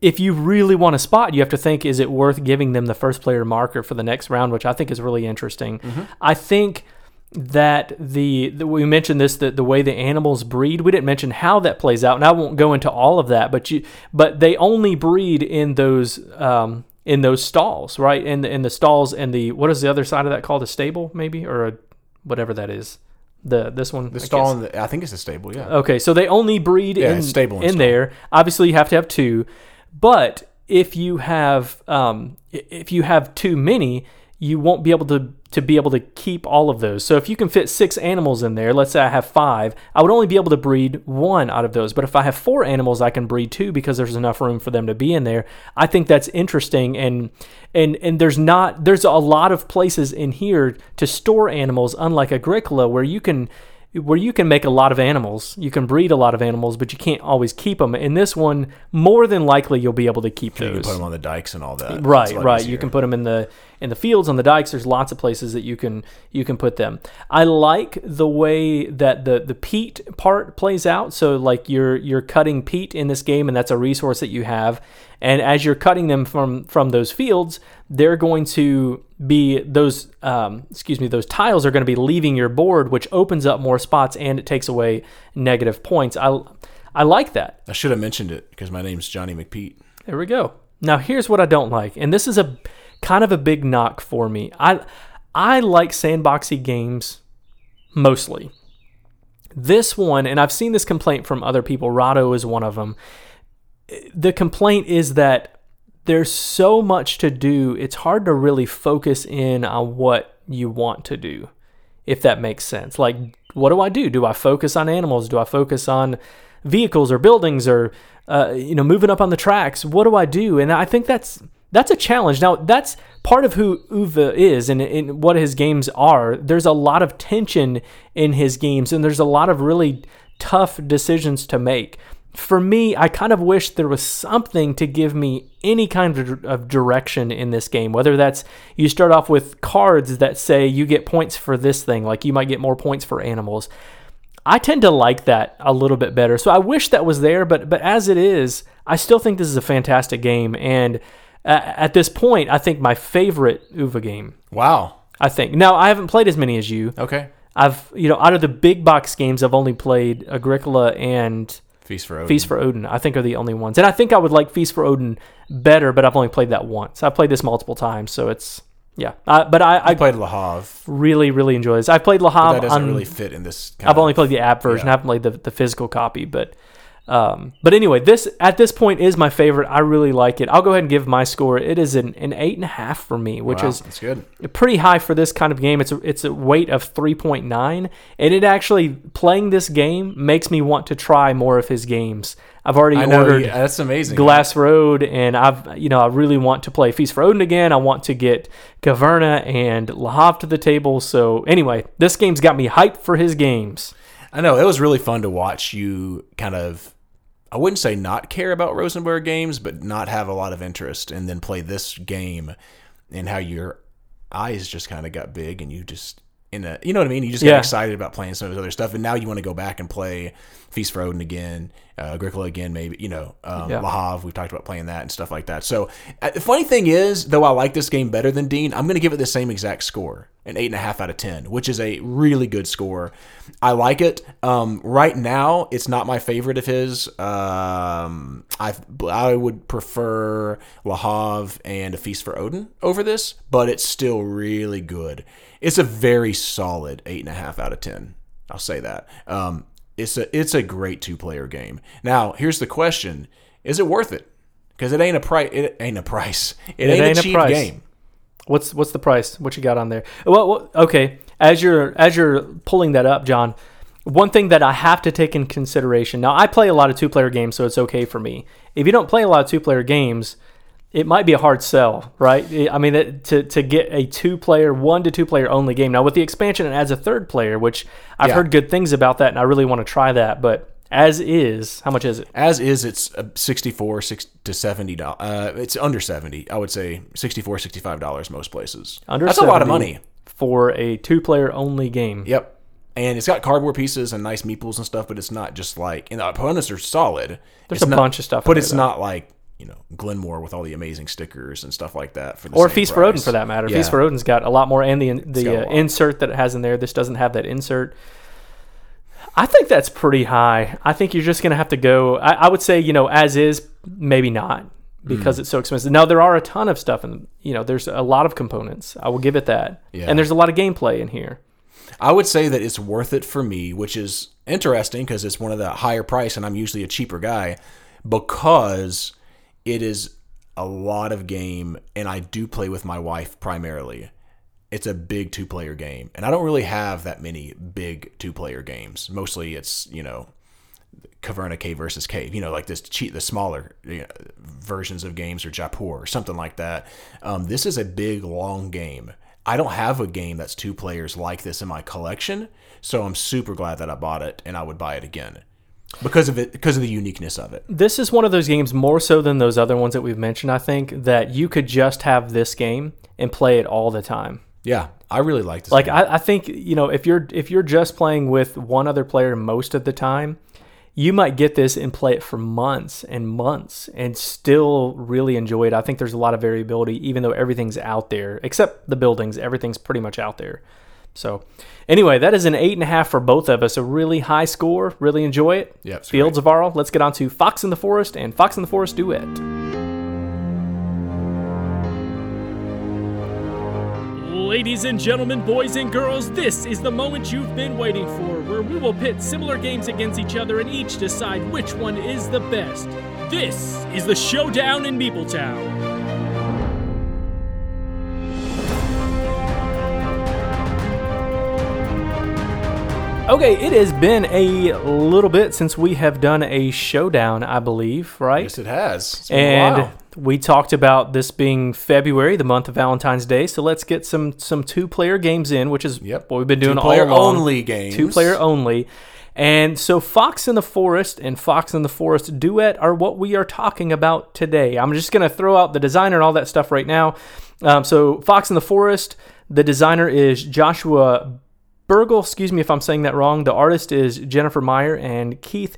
if you really want a spot, you have to think, is it worth giving them the first player marker for the next round, which I think is really interesting. Mm-hmm. I think that we mentioned this, that the way the animals breed, we didn't mention how that plays out, and I won't go into all of that, but they only breed in those stalls, right? In the stalls and the, what is the other side of that called? A stable maybe, or whatever that is. I think it's a stable, yeah. Okay, so they only breed in there. Obviously, you have to have two, but if you have too many, you won't be able to be able to keep all of those. So if you can fit 6 animals in there, let's say I have 5, I would only be able to breed 1 out of those. But if I have 4 animals, I can breed 2 because there's enough room for them to be in there. I think that's interesting, and there's a lot of places in here to store animals, unlike Agricola, where you can make a lot of animals. You can breed a lot of animals, but you can't always keep them. In this one, more than likely, you'll be able to keep those. You can put them on the dikes and all that. Right. You can put them in the fields, on the dikes. There's lots of places that you can put them. I like the way that the peat part plays out. So like you're cutting peat in this game, and that's a resource that you have. And as you're cutting them from those fields, they're going to be those tiles are going to be leaving your board, which opens up more spots and it takes away negative points. I like that. I should have mentioned it because my name's Johnny McPeat. There we go. Now here's what I don't like, and this is a kind of a big knock for me. I like sandboxy games mostly. This one, and I've seen this complaint from other people. Rado is one of them. The complaint is that there's so much to do, it's hard to really focus in on what you want to do, if that makes sense. Like, what do I do? Do I focus on animals? Do I focus on vehicles or buildings or, moving up on the tracks? What do I do? And I think that's a challenge. Now, that's part of who Uwe is and what his games are. There's a lot of tension in his games, and there's a lot of really tough decisions to make. For me, I kind of wish there was something to give me any kind of direction in this game, whether that's you start off with cards that say you get points for this thing, like you might get more points for animals. I tend to like that a little bit better. So I wish that was there, but as it is, I still think this is a fantastic game. And at this point, I think my favorite Uwe game. Wow. I think. Now, I haven't played as many as you. Okay. I've, out of the big box games, I've only played Agricola and... Feast for Odin, I think, are the only ones. And I think I would like Feast for Odin better, but I've only played that once. I've played this multiple times, so it's, yeah. But I played Le Havre. Really, really enjoy this. I've played Le Havre. But that doesn't really fit in this. I've only played the app version. Yeah. I haven't played the physical copy. But anyway, this at this point is my favorite. I really like it. I'll go ahead and give my score. It is an 8.5 for me, which is that's good. Pretty high for this kind of game. It's a weight of 3.9, and it actually, playing this game makes me want to try more of his games. I've already ordered. Yeah, that's amazing. Glass Road, and I really want to play Feast for Odin again. I want to get Caverna and Le Havre to the table. So anyway, this game's got me hyped for his games. I know it was really fun to watch you kind of. I wouldn't say not care about Rosenberg games, but not have a lot of interest, and then play this game, and how your eyes just kind of got big, and you just you know what I mean? You just got excited about playing some of his other stuff, and now you want to go back and play Feast for Odin again, Agricola again, maybe, Le Havre. We've talked about playing that and stuff like that. So the funny thing is, though I like this game better than Dean, I'm going to give it the same exact score, an 8.5 out of 10, which is a really good score. I like it. Right now, it's not my favorite of his. I would prefer Le Havre and A Feast for Odin over this, but it's still really good. It's a very solid 8.5 out of 10. I'll say that. It's a great 2-player game. Now, here's the question. Is it worth it? Because it ain't a price. It ain't a price. It ain't a cheap game. What's the price? What you got on there? Well, okay. As you're pulling that up, John, one thing that I have to take in consideration. Now, I play a lot of two-player games, so it's okay for me. If you don't play a lot of two-player games, it might be a hard sell, right? I mean, to get a two-player, one to two-player only game. Now, with the expansion, it adds a third player, which I've heard good things about that, and I really want to try that, but... As is, how much is it? As is, it's $64 to $70. It's under 70. I would say $64, $65 most places. That's a lot of money for a two-player only game. Yep. And it's got cardboard pieces and nice meeples and stuff, but it's not just like, and the opponents are solid. There's a bunch of stuff, but it's not like, you know, Glenmore with all the amazing stickers and stuff like that for the or Feast for Odin for that matter. Yeah. Feast for Odin's got a lot more, and the insert that it has in there. This doesn't have that insert. I think that's pretty high. I think you're just going to have to go. I would say, you know, as is, maybe not, because it's so expensive. Now, there are a ton of stuff, and, you know, there's a lot of components. I will give it that. Yeah. And there's a lot of gameplay in here. I would say that it's worth it for me, which is interesting because it's one of the higher price, and I'm usually a cheaper guy, because it is a lot of game, and I do play with my wife primarily. It's a big two-player game, and I don't really have that many big two-player games. Mostly it's, you know, Caverna K versus K, you know, like this cheat, the smaller versions of games, or Jaipur or something like that. This is a big, long game. I don't have a game that's two players like this in my collection, so I'm super glad that I bought it, and I would buy it again. Because of the uniqueness of it. This is one of those games, more so than those other ones that we've mentioned, I think, that you could just have this game and play it all the time. Yeah, I really like this. Like, I think, you know, if you're just playing with one other player most of the time, you might get this and play it for months and months and still really enjoy it. I think there's a lot of variability, even though everything's out there, except the buildings. Everything's pretty much out there. So, anyway, that is an 8.5 for both of us. A really high score. Really enjoy it. Yeah, Fields of Arle. Let's get on to Fox in the Forest and Fox in the Forest Duet. Ladies and gentlemen, boys and girls, this is the moment you've been waiting for, where we will pit similar games against each other and each decide which one is the best. This is the showdown in Meeple Town. Okay, it has been a little bit since we have done a showdown, I believe, right? Yes, it has. It's been a while. We talked about this being February, the month of Valentine's Day, so let's get some two-player games in, which is what we've been doing all along. Two-player-only games. Two-player-only. And so Fox in the Forest and Fox in the Forest Duet are what we are talking about today. I'm just going to throw out the designer and all that stuff right now. So Fox in the Forest, the designer is Joshua Bergel. Excuse me if I'm saying that wrong. The artist is Jennifer Meyer and Keith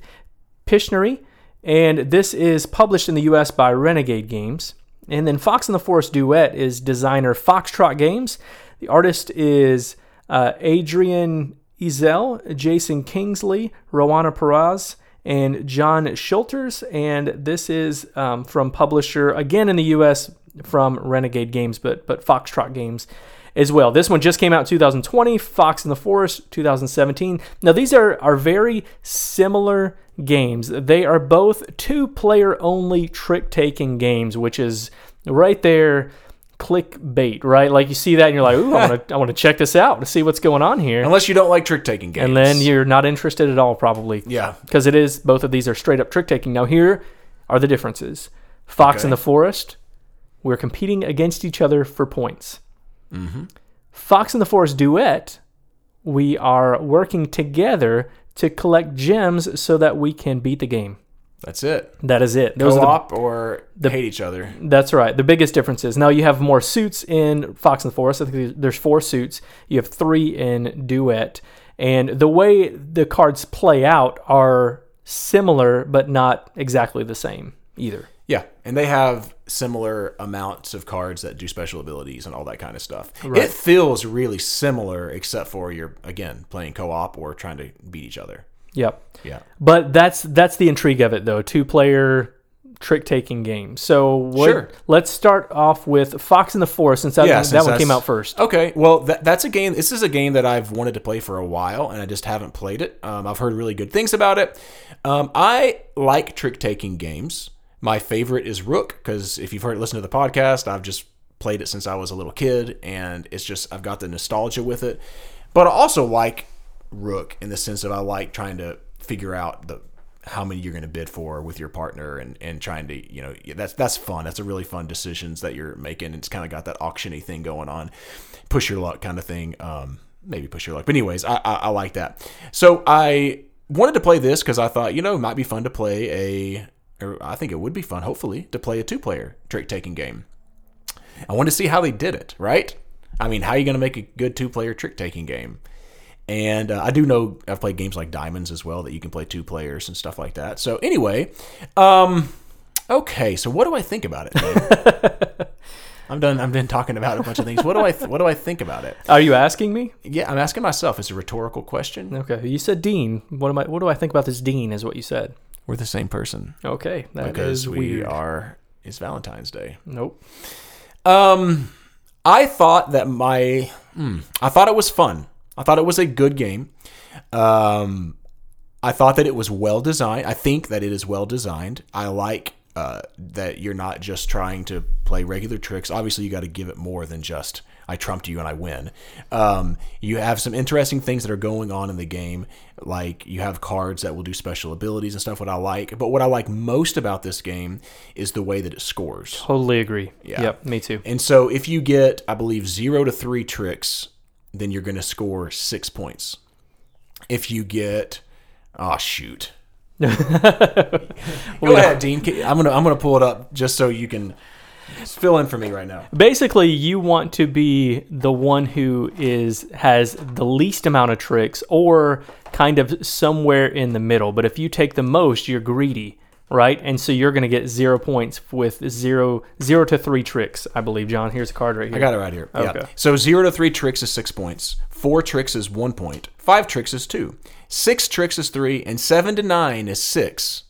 Pishnery. And this is published in the U.S. by Renegade Games. And then Fox in the Forest Duet is designer Foxtrot Games. The artist is Adrian Ezel, Jason Kingsley, Rowana Peraz, and John Schulters. And this is from publisher, again in the U.S., from Renegade Games, but Foxtrot Games as well. This one just came out in 2020, Fox in the Forest 2017. Now, these are very similar games. They are both two-player-only trick-taking games, which is right there clickbait, right? Like, you see that and you're like, ooh, I want to check this out to see what's going on here. Unless you don't like trick-taking games. And then you're not interested at all, probably. Yeah. Because it is, both of these are straight-up trick-taking. Now, here are the differences. Fox in the Forest, we're competing against each other for points. Mm-hmm. Fox in the Forest Duet, we are working together to collect gems so that we can beat the game. That's it. That is it. Those Co-op are hate each other. That's right. The biggest difference is, now you have more suits in Fox in the Forest. I think there's 4 suits. You have 3 in Duet. And the way the cards play out are similar, but not exactly the same either. Yeah, and they have similar amounts of cards that do special abilities and all that kind of stuff. Right. It feels really similar, except for you're, again, playing co-op or trying to beat each other. Yep. Yeah. But that's the intrigue of it, though. Two-player trick-taking game. So let's start off with Fox in the Forest, since that one came out first. Okay. Well, that's a game. This is a game that I've wanted to play for a while, and I just haven't played it. I've heard really good things about it. I like trick-taking games. My favorite is Rook, because if you've listened to the podcast, I've just played it since I was a little kid, and it's just, I've got the nostalgia with it. But I also like Rook in the sense that I like trying to figure out how many you're going to bid for with your partner, and trying to, you know, that's fun. That's a really fun decisions that you're making. It's kind of got that auction-y thing going on, push your luck kind of thing. Maybe push your luck, but anyways, I like that. So I wanted to play this because I thought, you know, it might be fun to play I think it would be fun, hopefully, to play a two-player trick-taking game. I wanted to see how they did it, right? I mean, how are you going to make a good two-player trick-taking game? And I do know I've played games like Diamonds as well that you can play two players and stuff like that. So anyway, okay. So what do I think about it? I'm done talking about a bunch of things. What do I think about it? Are you asking me? Yeah, I'm asking myself. It's a rhetorical question. Okay. You said Dean. What do I think about this Dean is what you said. We're the same person. Okay. That is weird. It's Valentine's Day. Nope. I thought that I thought it was fun. I thought it was a good game. I thought that it was well designed. I think that it is well designed. I like that you're not just trying to play regular tricks. Obviously, you got to give it more than just I trumped you and I win. You have some interesting things that are going on in the game. Like you have cards that will do special abilities and stuff, what I like. But what I like most about this game is the way that it scores. Totally agree. Yeah. Yep, me too. And so if you get, I believe, 0 to 3 tricks, then you're going to score 6 points. If you get, Go ahead, Dean. I'm gonna pull it up just so you can fill in for me right now. Basically, you want to be the one who has the least amount of tricks, or kind of somewhere in the middle. But if you take the most, you're greedy, right? And so you're going to get 0 points with zero to three tricks, I believe. John, here's a card right here. I got it right here. Okay. Yeah. So 0 to 3 tricks is 6 points. 4 tricks is 1 point. 5 tricks is 2. 6 tricks is 3, and 7 to 9 is 6,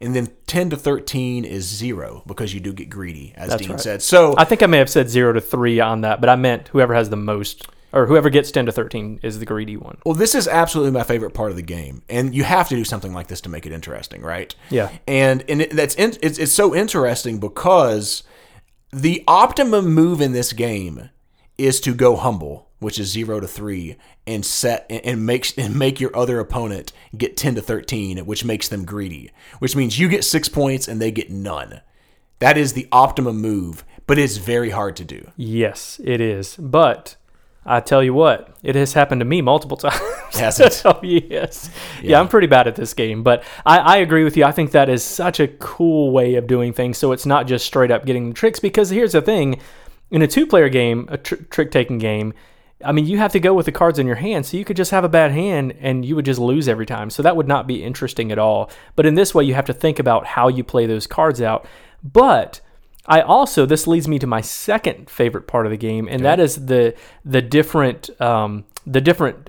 and then 10 to 13 is 0 because you do get greedy, as Dean said. So I think I may have said 0 to 3 on that, but I meant whoever has the most, or whoever gets 10 to 13 is the greedy one. Well, this is absolutely my favorite part of the game, and you have to do something like this to make it interesting, right? Yeah. And it's so interesting because the optimum move in this game is to go humble, which is 0 to 3, and make your other opponent get 10 to 13, which makes them greedy, which means you get 6 points and they get none. That is the optimum move, but it's very hard to do. Yes, it is. But I tell you what, it has happened to me multiple times. Has it? Oh, yes. Yeah, I'm pretty bad at this game, but I agree with you. I think that is such a cool way of doing things. So it's not just straight up getting the tricks, because here's the thing. In a two-player game, a trick-taking game, I mean, you have to go with the cards in your hand, so you could just have a bad hand and you would just lose every time. So that would not be interesting at all. But in this way, you have to think about how you play those cards out. But I also, this leads me to my second favorite part of the game, and that is the different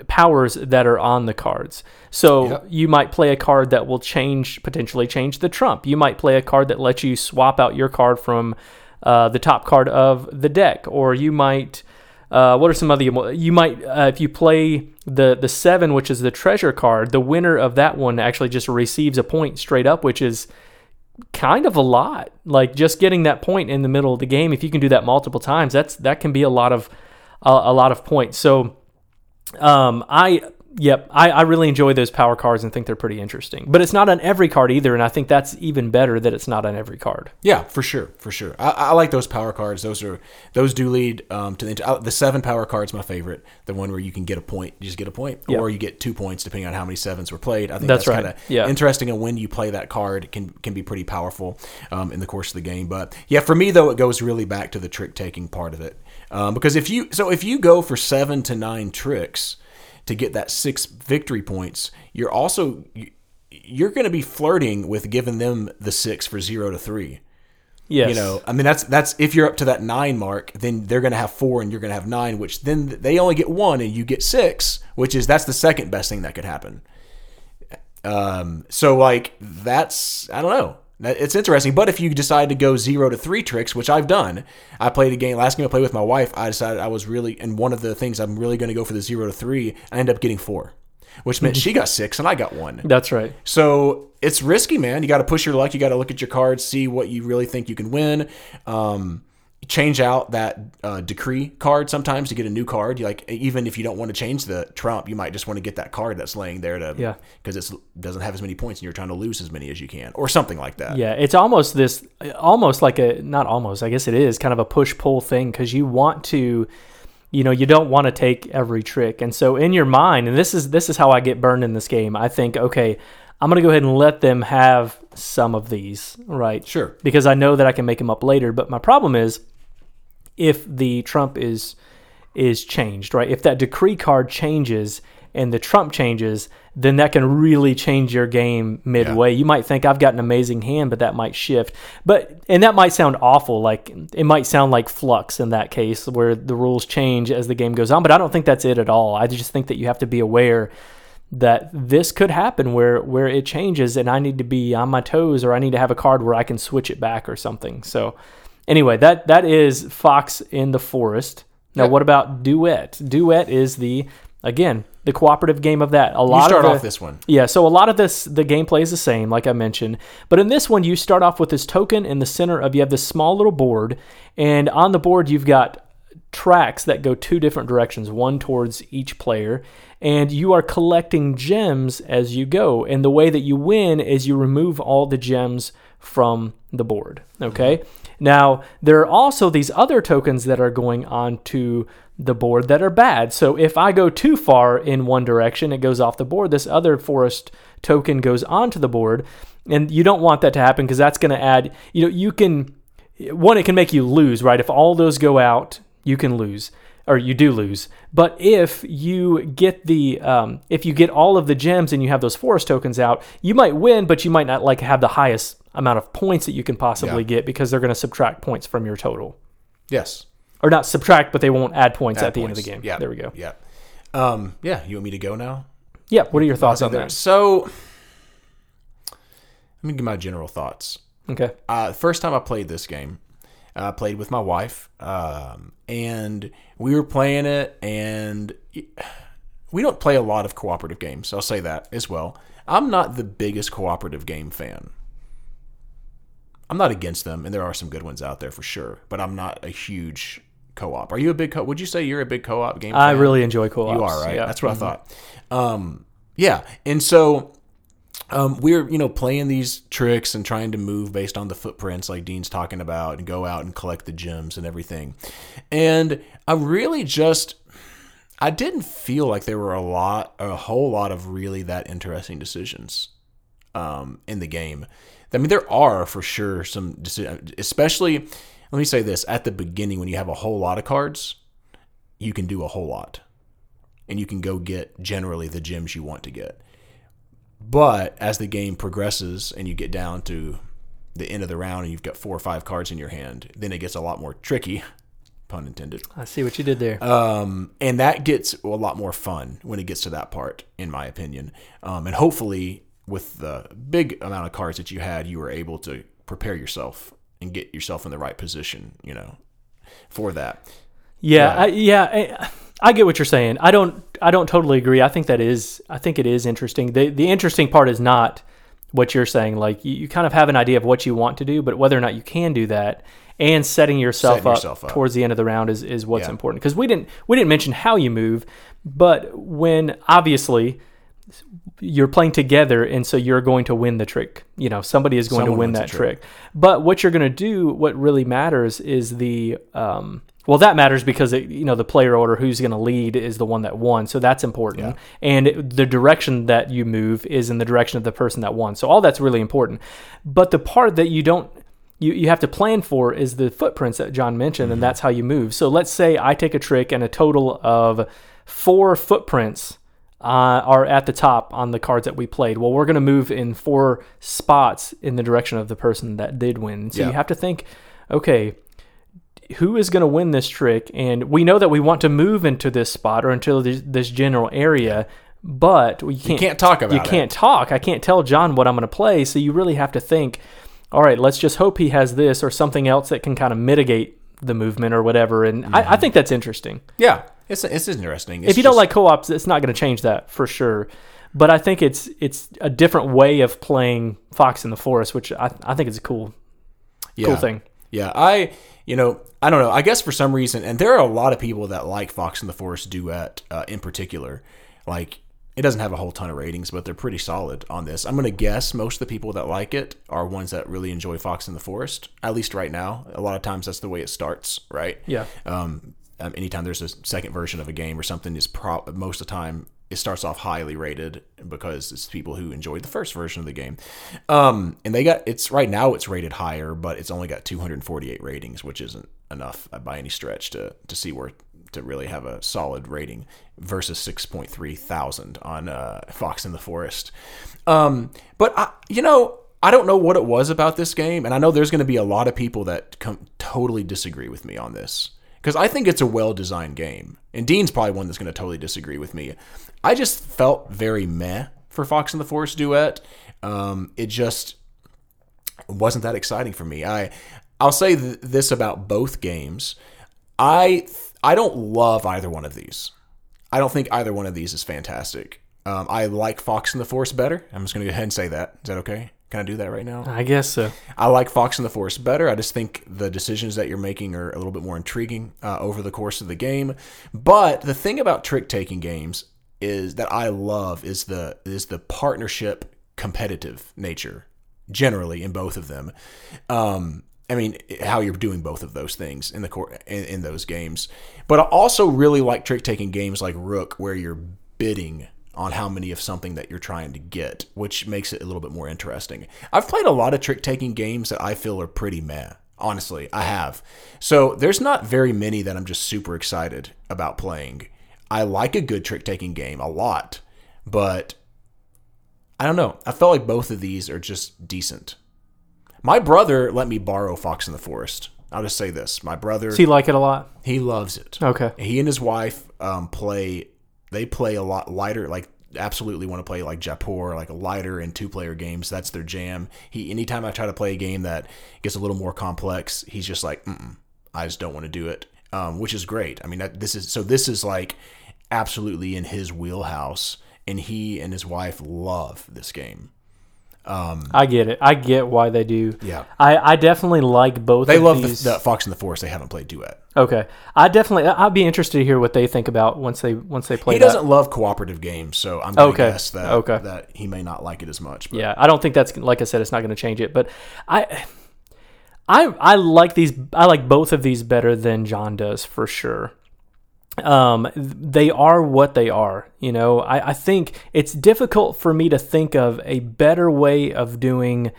powers that are on the cards. So you might play a card that will potentially change the trump. You might play a card that lets you swap out your card from the top card of the deck, or you might... what are some other... You might, if you play the 7, which is the treasure card, the winner of that one actually just receives a point straight up, which is kind of a lot. Like, just getting that point in the middle of the game, if you can do that multiple times, that can be a lot of points. So, I really enjoy those power cards and think they're pretty interesting. But it's not on every card either, and I think that's even better that it's not on every card. Yeah, for sure. I like those power cards. Those do lead to the 7 power card's my favorite. The one where you can get a point, or you get 2 points depending on how many 7s were played. I think that's kind of interesting, and when you play that card can be pretty powerful in the course of the game. But yeah, for me though, it goes really back to the trick taking part of it, because if you go for 7 to 9 tricks to get that 6 victory points, you're going to be flirting with giving them the 6 for 0 to 3. Yes. You know, I mean, that's if you're up to that 9 mark, then they're going to have 4 and you're going to have 9, which then they only get 1 and you get 6, that's the second best thing that could happen. So like that's, I don't know. It's interesting, but if you decide to go 0 to 3 tricks, which I've done, I played a game, last game I played with my wife, I decided I was really, and one of the things I'm really going to go for the 0 to 3, I end up getting 4. which meant she got six and I got one. That's right. So it's risky, man. You got to push your luck. You got to look at your cards, see what you really think you can win. Change out that decree card sometimes to get a new card. You like, even if you don't want to change the trump, you might just want to get that card that's laying there to, because it doesn't have as many points and you're trying to lose as many as you can or something like that. Yeah, it's almost this, almost like a, not almost, I guess it is kind of a push-pull thing, because you want to, you know, you don't want to take every trick. And so in your mind, and this is how I get burned in this game, I think, okay, I'm going to go ahead and let them have some of these, right? Sure. Because I know that I can make them up later. But my problem is, if the trump is changed, right? If that decree card changes and the trump changes, then that can really change your game midway. Yeah. You might think, I've got an amazing hand, but that might shift. And that might sound awful. Like, it might sound like flux in that case, where the rules change as the game goes on. But I don't think that's it at all. I just think that you have to be aware that this could happen where it changes, and I need to be on my toes, or I need to have a card where I can switch it back or something. So anyway, that is Fox in the Forest. Now, What about Duet? Duet is the cooperative game of that. You start off this one. Yeah, so a lot of this, the gameplay is the same, like I mentioned. But in this one, you start off with this token in the center of, you have this small little board, and on the board you've got tracks that go two different directions, one towards each player, and you are collecting gems as you go. And the way that you win is you remove all the gems from the board. Okay. Now, there are also these other tokens that are going onto the board that are bad. So if I go too far in one direction, it goes off the board. This other forest token goes onto the board, and you don't want that to happen, because that's going to add, you know, it can make you lose, right? If all those go out, you can lose, or you do lose. But if you get if you get all of the gems and you have those forest tokens out, you might win, but you might not have the highest amount of points that you can possibly get, because they're going to subtract points from your total. Yes. Or not subtract, but they won't add points at the end of the game. Yeah. There we go. Yeah. You want me to go now? Yeah. What are your thoughts on that? So let me give my general thoughts. Okay. First time I played this game, I played with my wife, and we were playing it, and we don't play a lot of cooperative games, so I'll say that as well. I'm not the biggest cooperative game fan. I'm not against them, and there are some good ones out there for sure, but I'm not a huge co-op. Are you a big co-op? Would you say you're a big co-op game fan? I really enjoy co-ops. You are, right? Yeah. That's what I thought. And so... we're, playing these tricks and trying to move based on the footprints like Dean's talking about, and go out and collect the gems and everything. And I didn't feel like there were a whole lot of really that interesting decisions in the game. I mean, there are for sure some decisions, especially, let me say this, at the beginning when you have a whole lot of cards, you can do a whole lot. And you can go get generally the gems you want to get. But as the game progresses and you get down to the end of the round and you've got 4 or 5 cards in your hand, then it gets a lot more tricky, pun intended. I see what you did there. And that gets a lot more fun when it gets to that part, in my opinion. And hopefully with the big amount of cards that you had, you were able to prepare yourself and get yourself in the right position, for that. I get what you're saying. I don't totally agree. I think it is interesting. The interesting part is not what you're saying. Like, you kind of have an idea of what you want to do, but whether or not you can do that and setting yourself up towards the end of the round is what's important. Because we didn't mention how you move, but when obviously you're playing together, and so you're going to win the trick. Somebody is going to win that trick. But what you're going to do, what really matters is the... Well, that matters because, the player order, who's going to lead, is the one that won. So that's important. Yeah. And the direction that you move is in the direction of the person that won. So all that's really important. But the part that you have to plan for is the footprints that John mentioned, and that's how you move. So let's say I take a trick and a total of 4 footprints are at the top on the cards that we played. Well, we're going to move in 4 spots in the direction of the person that did win. So you have to think, okay, who is going to win this trick? And we know that we want to move into this spot or into this general area, but you can't talk about it. You can't talk. I can't tell John what I'm going to play. So you really have to think, all right, let's just hope he has this or something else that can kind of mitigate the movement or whatever. And I think that's interesting. Yeah. It's interesting. It's if you don't like co-ops, it's not going to change that for sure. But I think it's a different way of playing Fox in the Forest, which I think is a cool thing. Yeah, I don't know. I guess for some reason, and there are a lot of people that like Fox in the Forest Duet in particular. Like, it doesn't have a whole ton of ratings, but they're pretty solid on this. I'm going to guess most of the people that like it are ones that really enjoy Fox in the Forest, at least right now. A lot of times that's the way it starts, right? Yeah. Anytime there's a second version of a game or something, most of the time it starts off highly rated because it's people who enjoyed the first version of the game. And right now it's rated higher, but it's only got 248 ratings, which isn't enough by any stretch to see where to really have a solid rating versus 6.3 thousand on Fox in the Forest. I don't know what it was about this game, and I know there's going to be a lot of people that totally disagree with me on this. Because I think it's a well-designed game. And Dean's probably one that's going to totally disagree with me. I just felt very meh for Fox in the Forest Duet. It just wasn't that exciting for me. I'll say this about both games. I don't love either one of these. I don't think either one of these is fantastic. I like Fox in the Forest better. I'm just going to go ahead and say that. Is that okay? Can I do that right now? I guess so. I like Fox in the Forest better. I just think the decisions that you're making are a little bit more intriguing over the course of the game. But the thing about trick-taking games is that I love is the partnership competitive nature, generally, in both of them. How you're doing both of those things in those games. But I also really like trick-taking games like Rook, where you're bidding on how many of something that you're trying to get, which makes it a little bit more interesting. I've played a lot of trick-taking games that I feel are pretty meh. Honestly, I have. So there's not very many that I'm just super excited about playing. I like a good trick-taking game a lot, but I don't know. I felt like both of these are just decent. My brother let me borrow Fox in the Forest. I'll just say this. My brother... Does he like it a lot? He loves it. Okay. He and his wife play... They play a lot lighter, like absolutely want to play like Jaipur, like lighter and two-player games. That's their jam. Anytime I try to play a game that gets a little more complex, he's just like, I just don't want to do it, which is great. I mean, this is like absolutely in his wheelhouse, and he and his wife love this game. I get it. I get why they do. Yeah. I definitely like both of these. They love the Fox in the Forest. They haven't played Duet. Okay. I'd be interested to hear what they think about once they play. He doesn't love cooperative games, so I'm going to guess that he may not like it as much. But. Yeah. I don't think that's, like I said, it's not going to change it, but I like these. I like both of these better than John does for sure. They are what they are. I think it's difficult for me to think of a better way of doing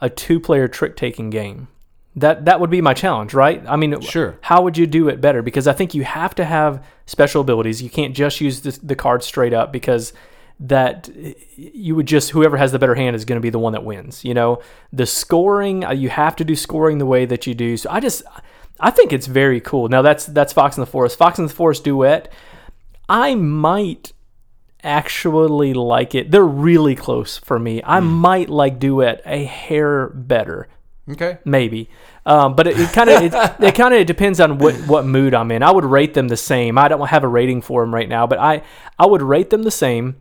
a two-player trick-taking game. That would be my challenge, right? I mean, sure. How would you do it better? Because I think you have to have special abilities. You can't just use the card straight up, because that you would just, whoever has the better hand is going to be the one that wins. The scoring, you have to do scoring the way that you do. So I think it's very cool. Now that's Fox in the Forest. Fox in the Forest Duet, I might actually like it. They're really close for me. I might like Duet a hair better. Okay. Maybe. But it kind of it depends on what mood I'm in. I would rate them the same. I don't have a rating for them right now, but I would rate them the same,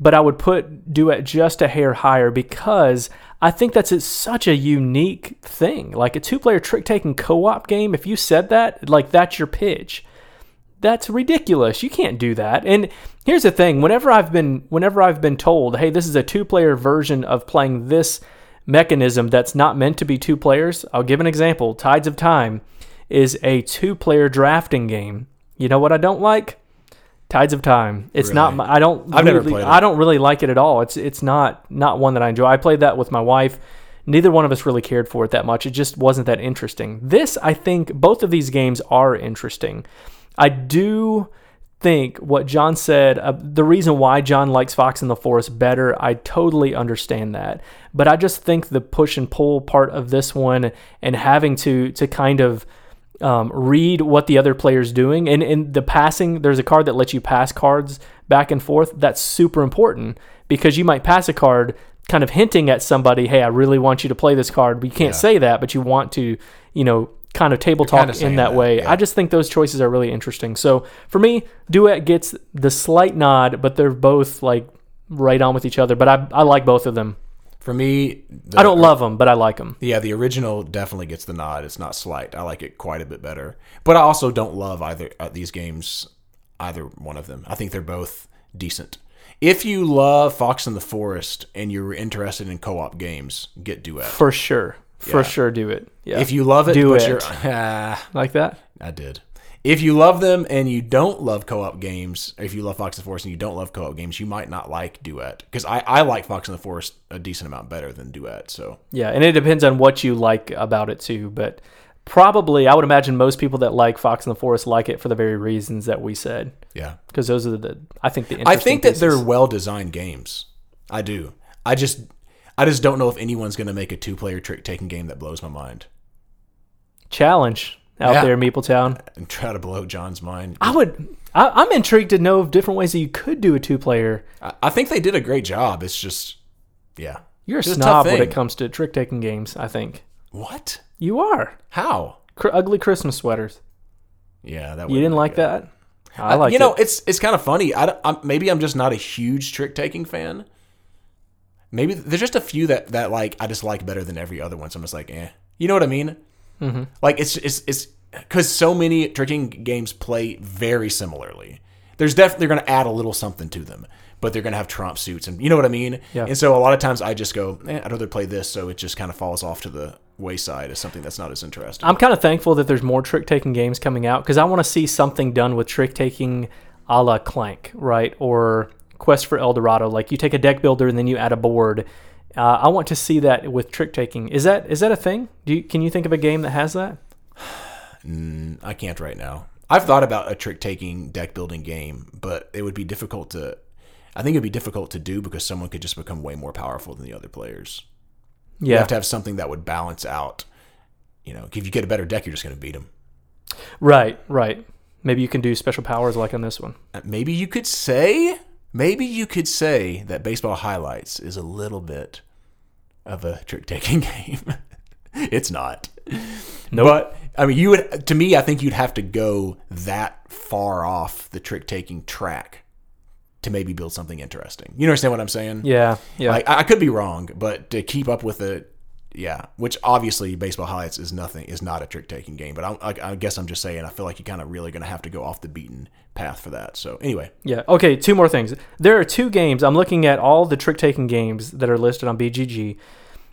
but I would put Duet just a hair higher, because I think that's such a unique thing. Like a two-player trick-taking co-op game, if you said that, like that's your pitch. That's ridiculous. You can't do that. And here's the thing. Whenever I've been told, hey, this is a two-player version of playing this mechanism that's not meant to be two players, I'll give an example. Tides of Time is a two-player drafting game. You know what I don't like? Tides of Time. It's really? I don't really like it at all. It's not one that I enjoy. I played that with my wife. Neither one of us really cared for it that much. It just wasn't that interesting. This, I think, both of these games are interesting. I do think what John said, the reason why John likes Fox in the Forest better, I totally understand that. But I just think the push and pull part of this one, and having to kind of read what the other player's doing, and in the passing, there's a card that lets you pass cards back and forth. That's super important, because you might pass a card kind of hinting at somebody, hey, I really want you to play this card, but you can't say that, but you want to kind of table talk in that way. Yeah. I just think those choices are really interesting. So for me, Duet gets the slight nod, but they're both like right on with each other. But I like both of them. For me, I don't love them, but I like them. Yeah, the original definitely gets the nod. It's not slight. I like it quite a bit better. But I also don't love either these games, either one of them. I think they're both decent. If you love Fox in the Forest and you're interested in co-op games, get Duet. For sure. Yeah. For sure, do it. Yeah. If you love it, do it. Like that? I did. If you love them and you don't love co-op games, or if you love Fox in the Forest and you don't love co-op games, you might not like Duet. Because I like Fox in the Forest a decent amount better than Duet. So yeah, and it depends on what you like about it too. But probably, I would imagine most people that like Fox in the Forest like it for the very reasons that we said. Yeah. Because those are the interesting pieces. That they're well-designed games. I do. I just don't know if anyone's going to make a two-player trick-taking game that blows my mind. Challenge out there in Meeple Town. And try to blow John's mind. I'm intrigued to know of different ways that you could do a two-player. I think they did a great job. It's just, yeah. You're a snob when it comes to trick-taking games, I think. What? You are. How? Ugly Christmas sweaters. Yeah. That you didn't like good. That? I like it. You know, it's kind of funny. Maybe I'm just not a huge trick-taking fan. Maybe there's just a few that like I just like better than every other one. So I'm just like, eh. You know what I mean? Mm-hmm. Like it's because so many tricking games play very similarly. There's definitely they're going to add a little something to them, but they're going to have trompe suits, and you know what I mean. Yeah. And so a lot of times I just go, I'd rather play this. So it just kind of falls off to the wayside as something that's not as interesting. I'm kind of thankful that there's more trick taking games coming out because I want to see something done with trick taking, a la Clank, right? Or Quest for El Dorado, like you take a deck builder and then you add a board. I want to see that with trick taking. Is that a thing? Can you think of a game that has that? I can't right now. I've thought about a trick taking deck building game, but it would be difficult to. I think it'd be difficult to do because someone could just become way more powerful than the other players. Yeah. You have to have something that would balance out. You know, if you get a better deck, you're just going to beat them. Right. Maybe you can do special powers like on this one. Maybe you could say that Baseball Highlights is a little bit of a trick-taking game. It's not. No, nope. But I mean, to me, I think you'd have to go that far off the trick-taking track to maybe build something interesting. You understand what I'm saying? Yeah. Like, I could be wrong, but to keep up with it, yeah. Which obviously, Baseball Highlights is not a trick-taking game. But I guess I'm just saying, I feel like you're kind of really going to have to go off the beaten path for that. So anyway, yeah. Okay, two more things. There are two games. I'm looking at all the trick-taking games that are listed on BGG.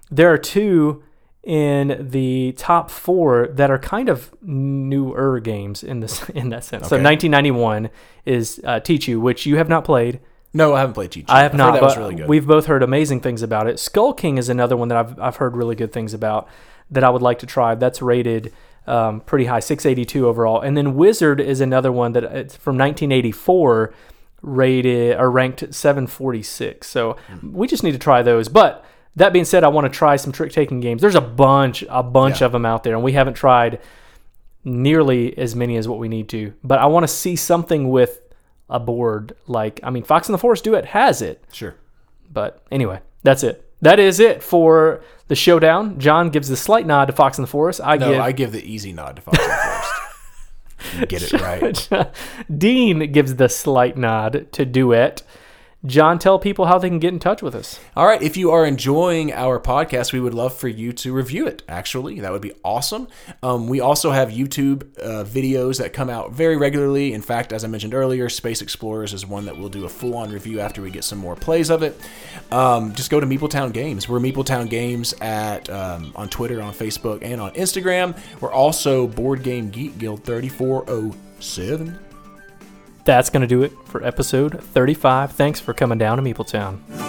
There are two in the top four that are kind of newer games in that sense. Okay. So 1991 is Teach You, which you have not played. No, I haven't played Teach You. I have not. That was really good. We've both heard amazing things about it. Skull King is another one that I've heard really good things about that I would like to try. That's rated pretty high, 682 overall. And then Wizard is another one that it's from 1984, ranked 746. So we just need to try those. But that being said, I want to try some trick-taking games. There's a bunch of them out there, and we haven't tried nearly as many as what we need to. But I want to see something with a board. Like, I mean, Fox in the Forest Duet has it. Sure. But anyway, that's it. That is it for the showdown. John gives the slight nod to Fox in the Forest. I give the easy nod to Fox in the Forest. You get it right. Dean gives the slight nod to Duet. John, tell people how they can get in touch with us. All right. If you are enjoying our podcast, we would love for you to review it, actually. That would be awesome. We also have YouTube videos that come out very regularly. In fact, as I mentioned earlier, Space Explorers is one that we'll do a full-on review after we get some more plays of it. Just go to Meeple Town Games. We're Meeple Town Games on Twitter, on Facebook, and on Instagram. We're also Board Game Geek Guild 3407. That's going to do it for episode 35. Thanks for coming down to Meeple Town.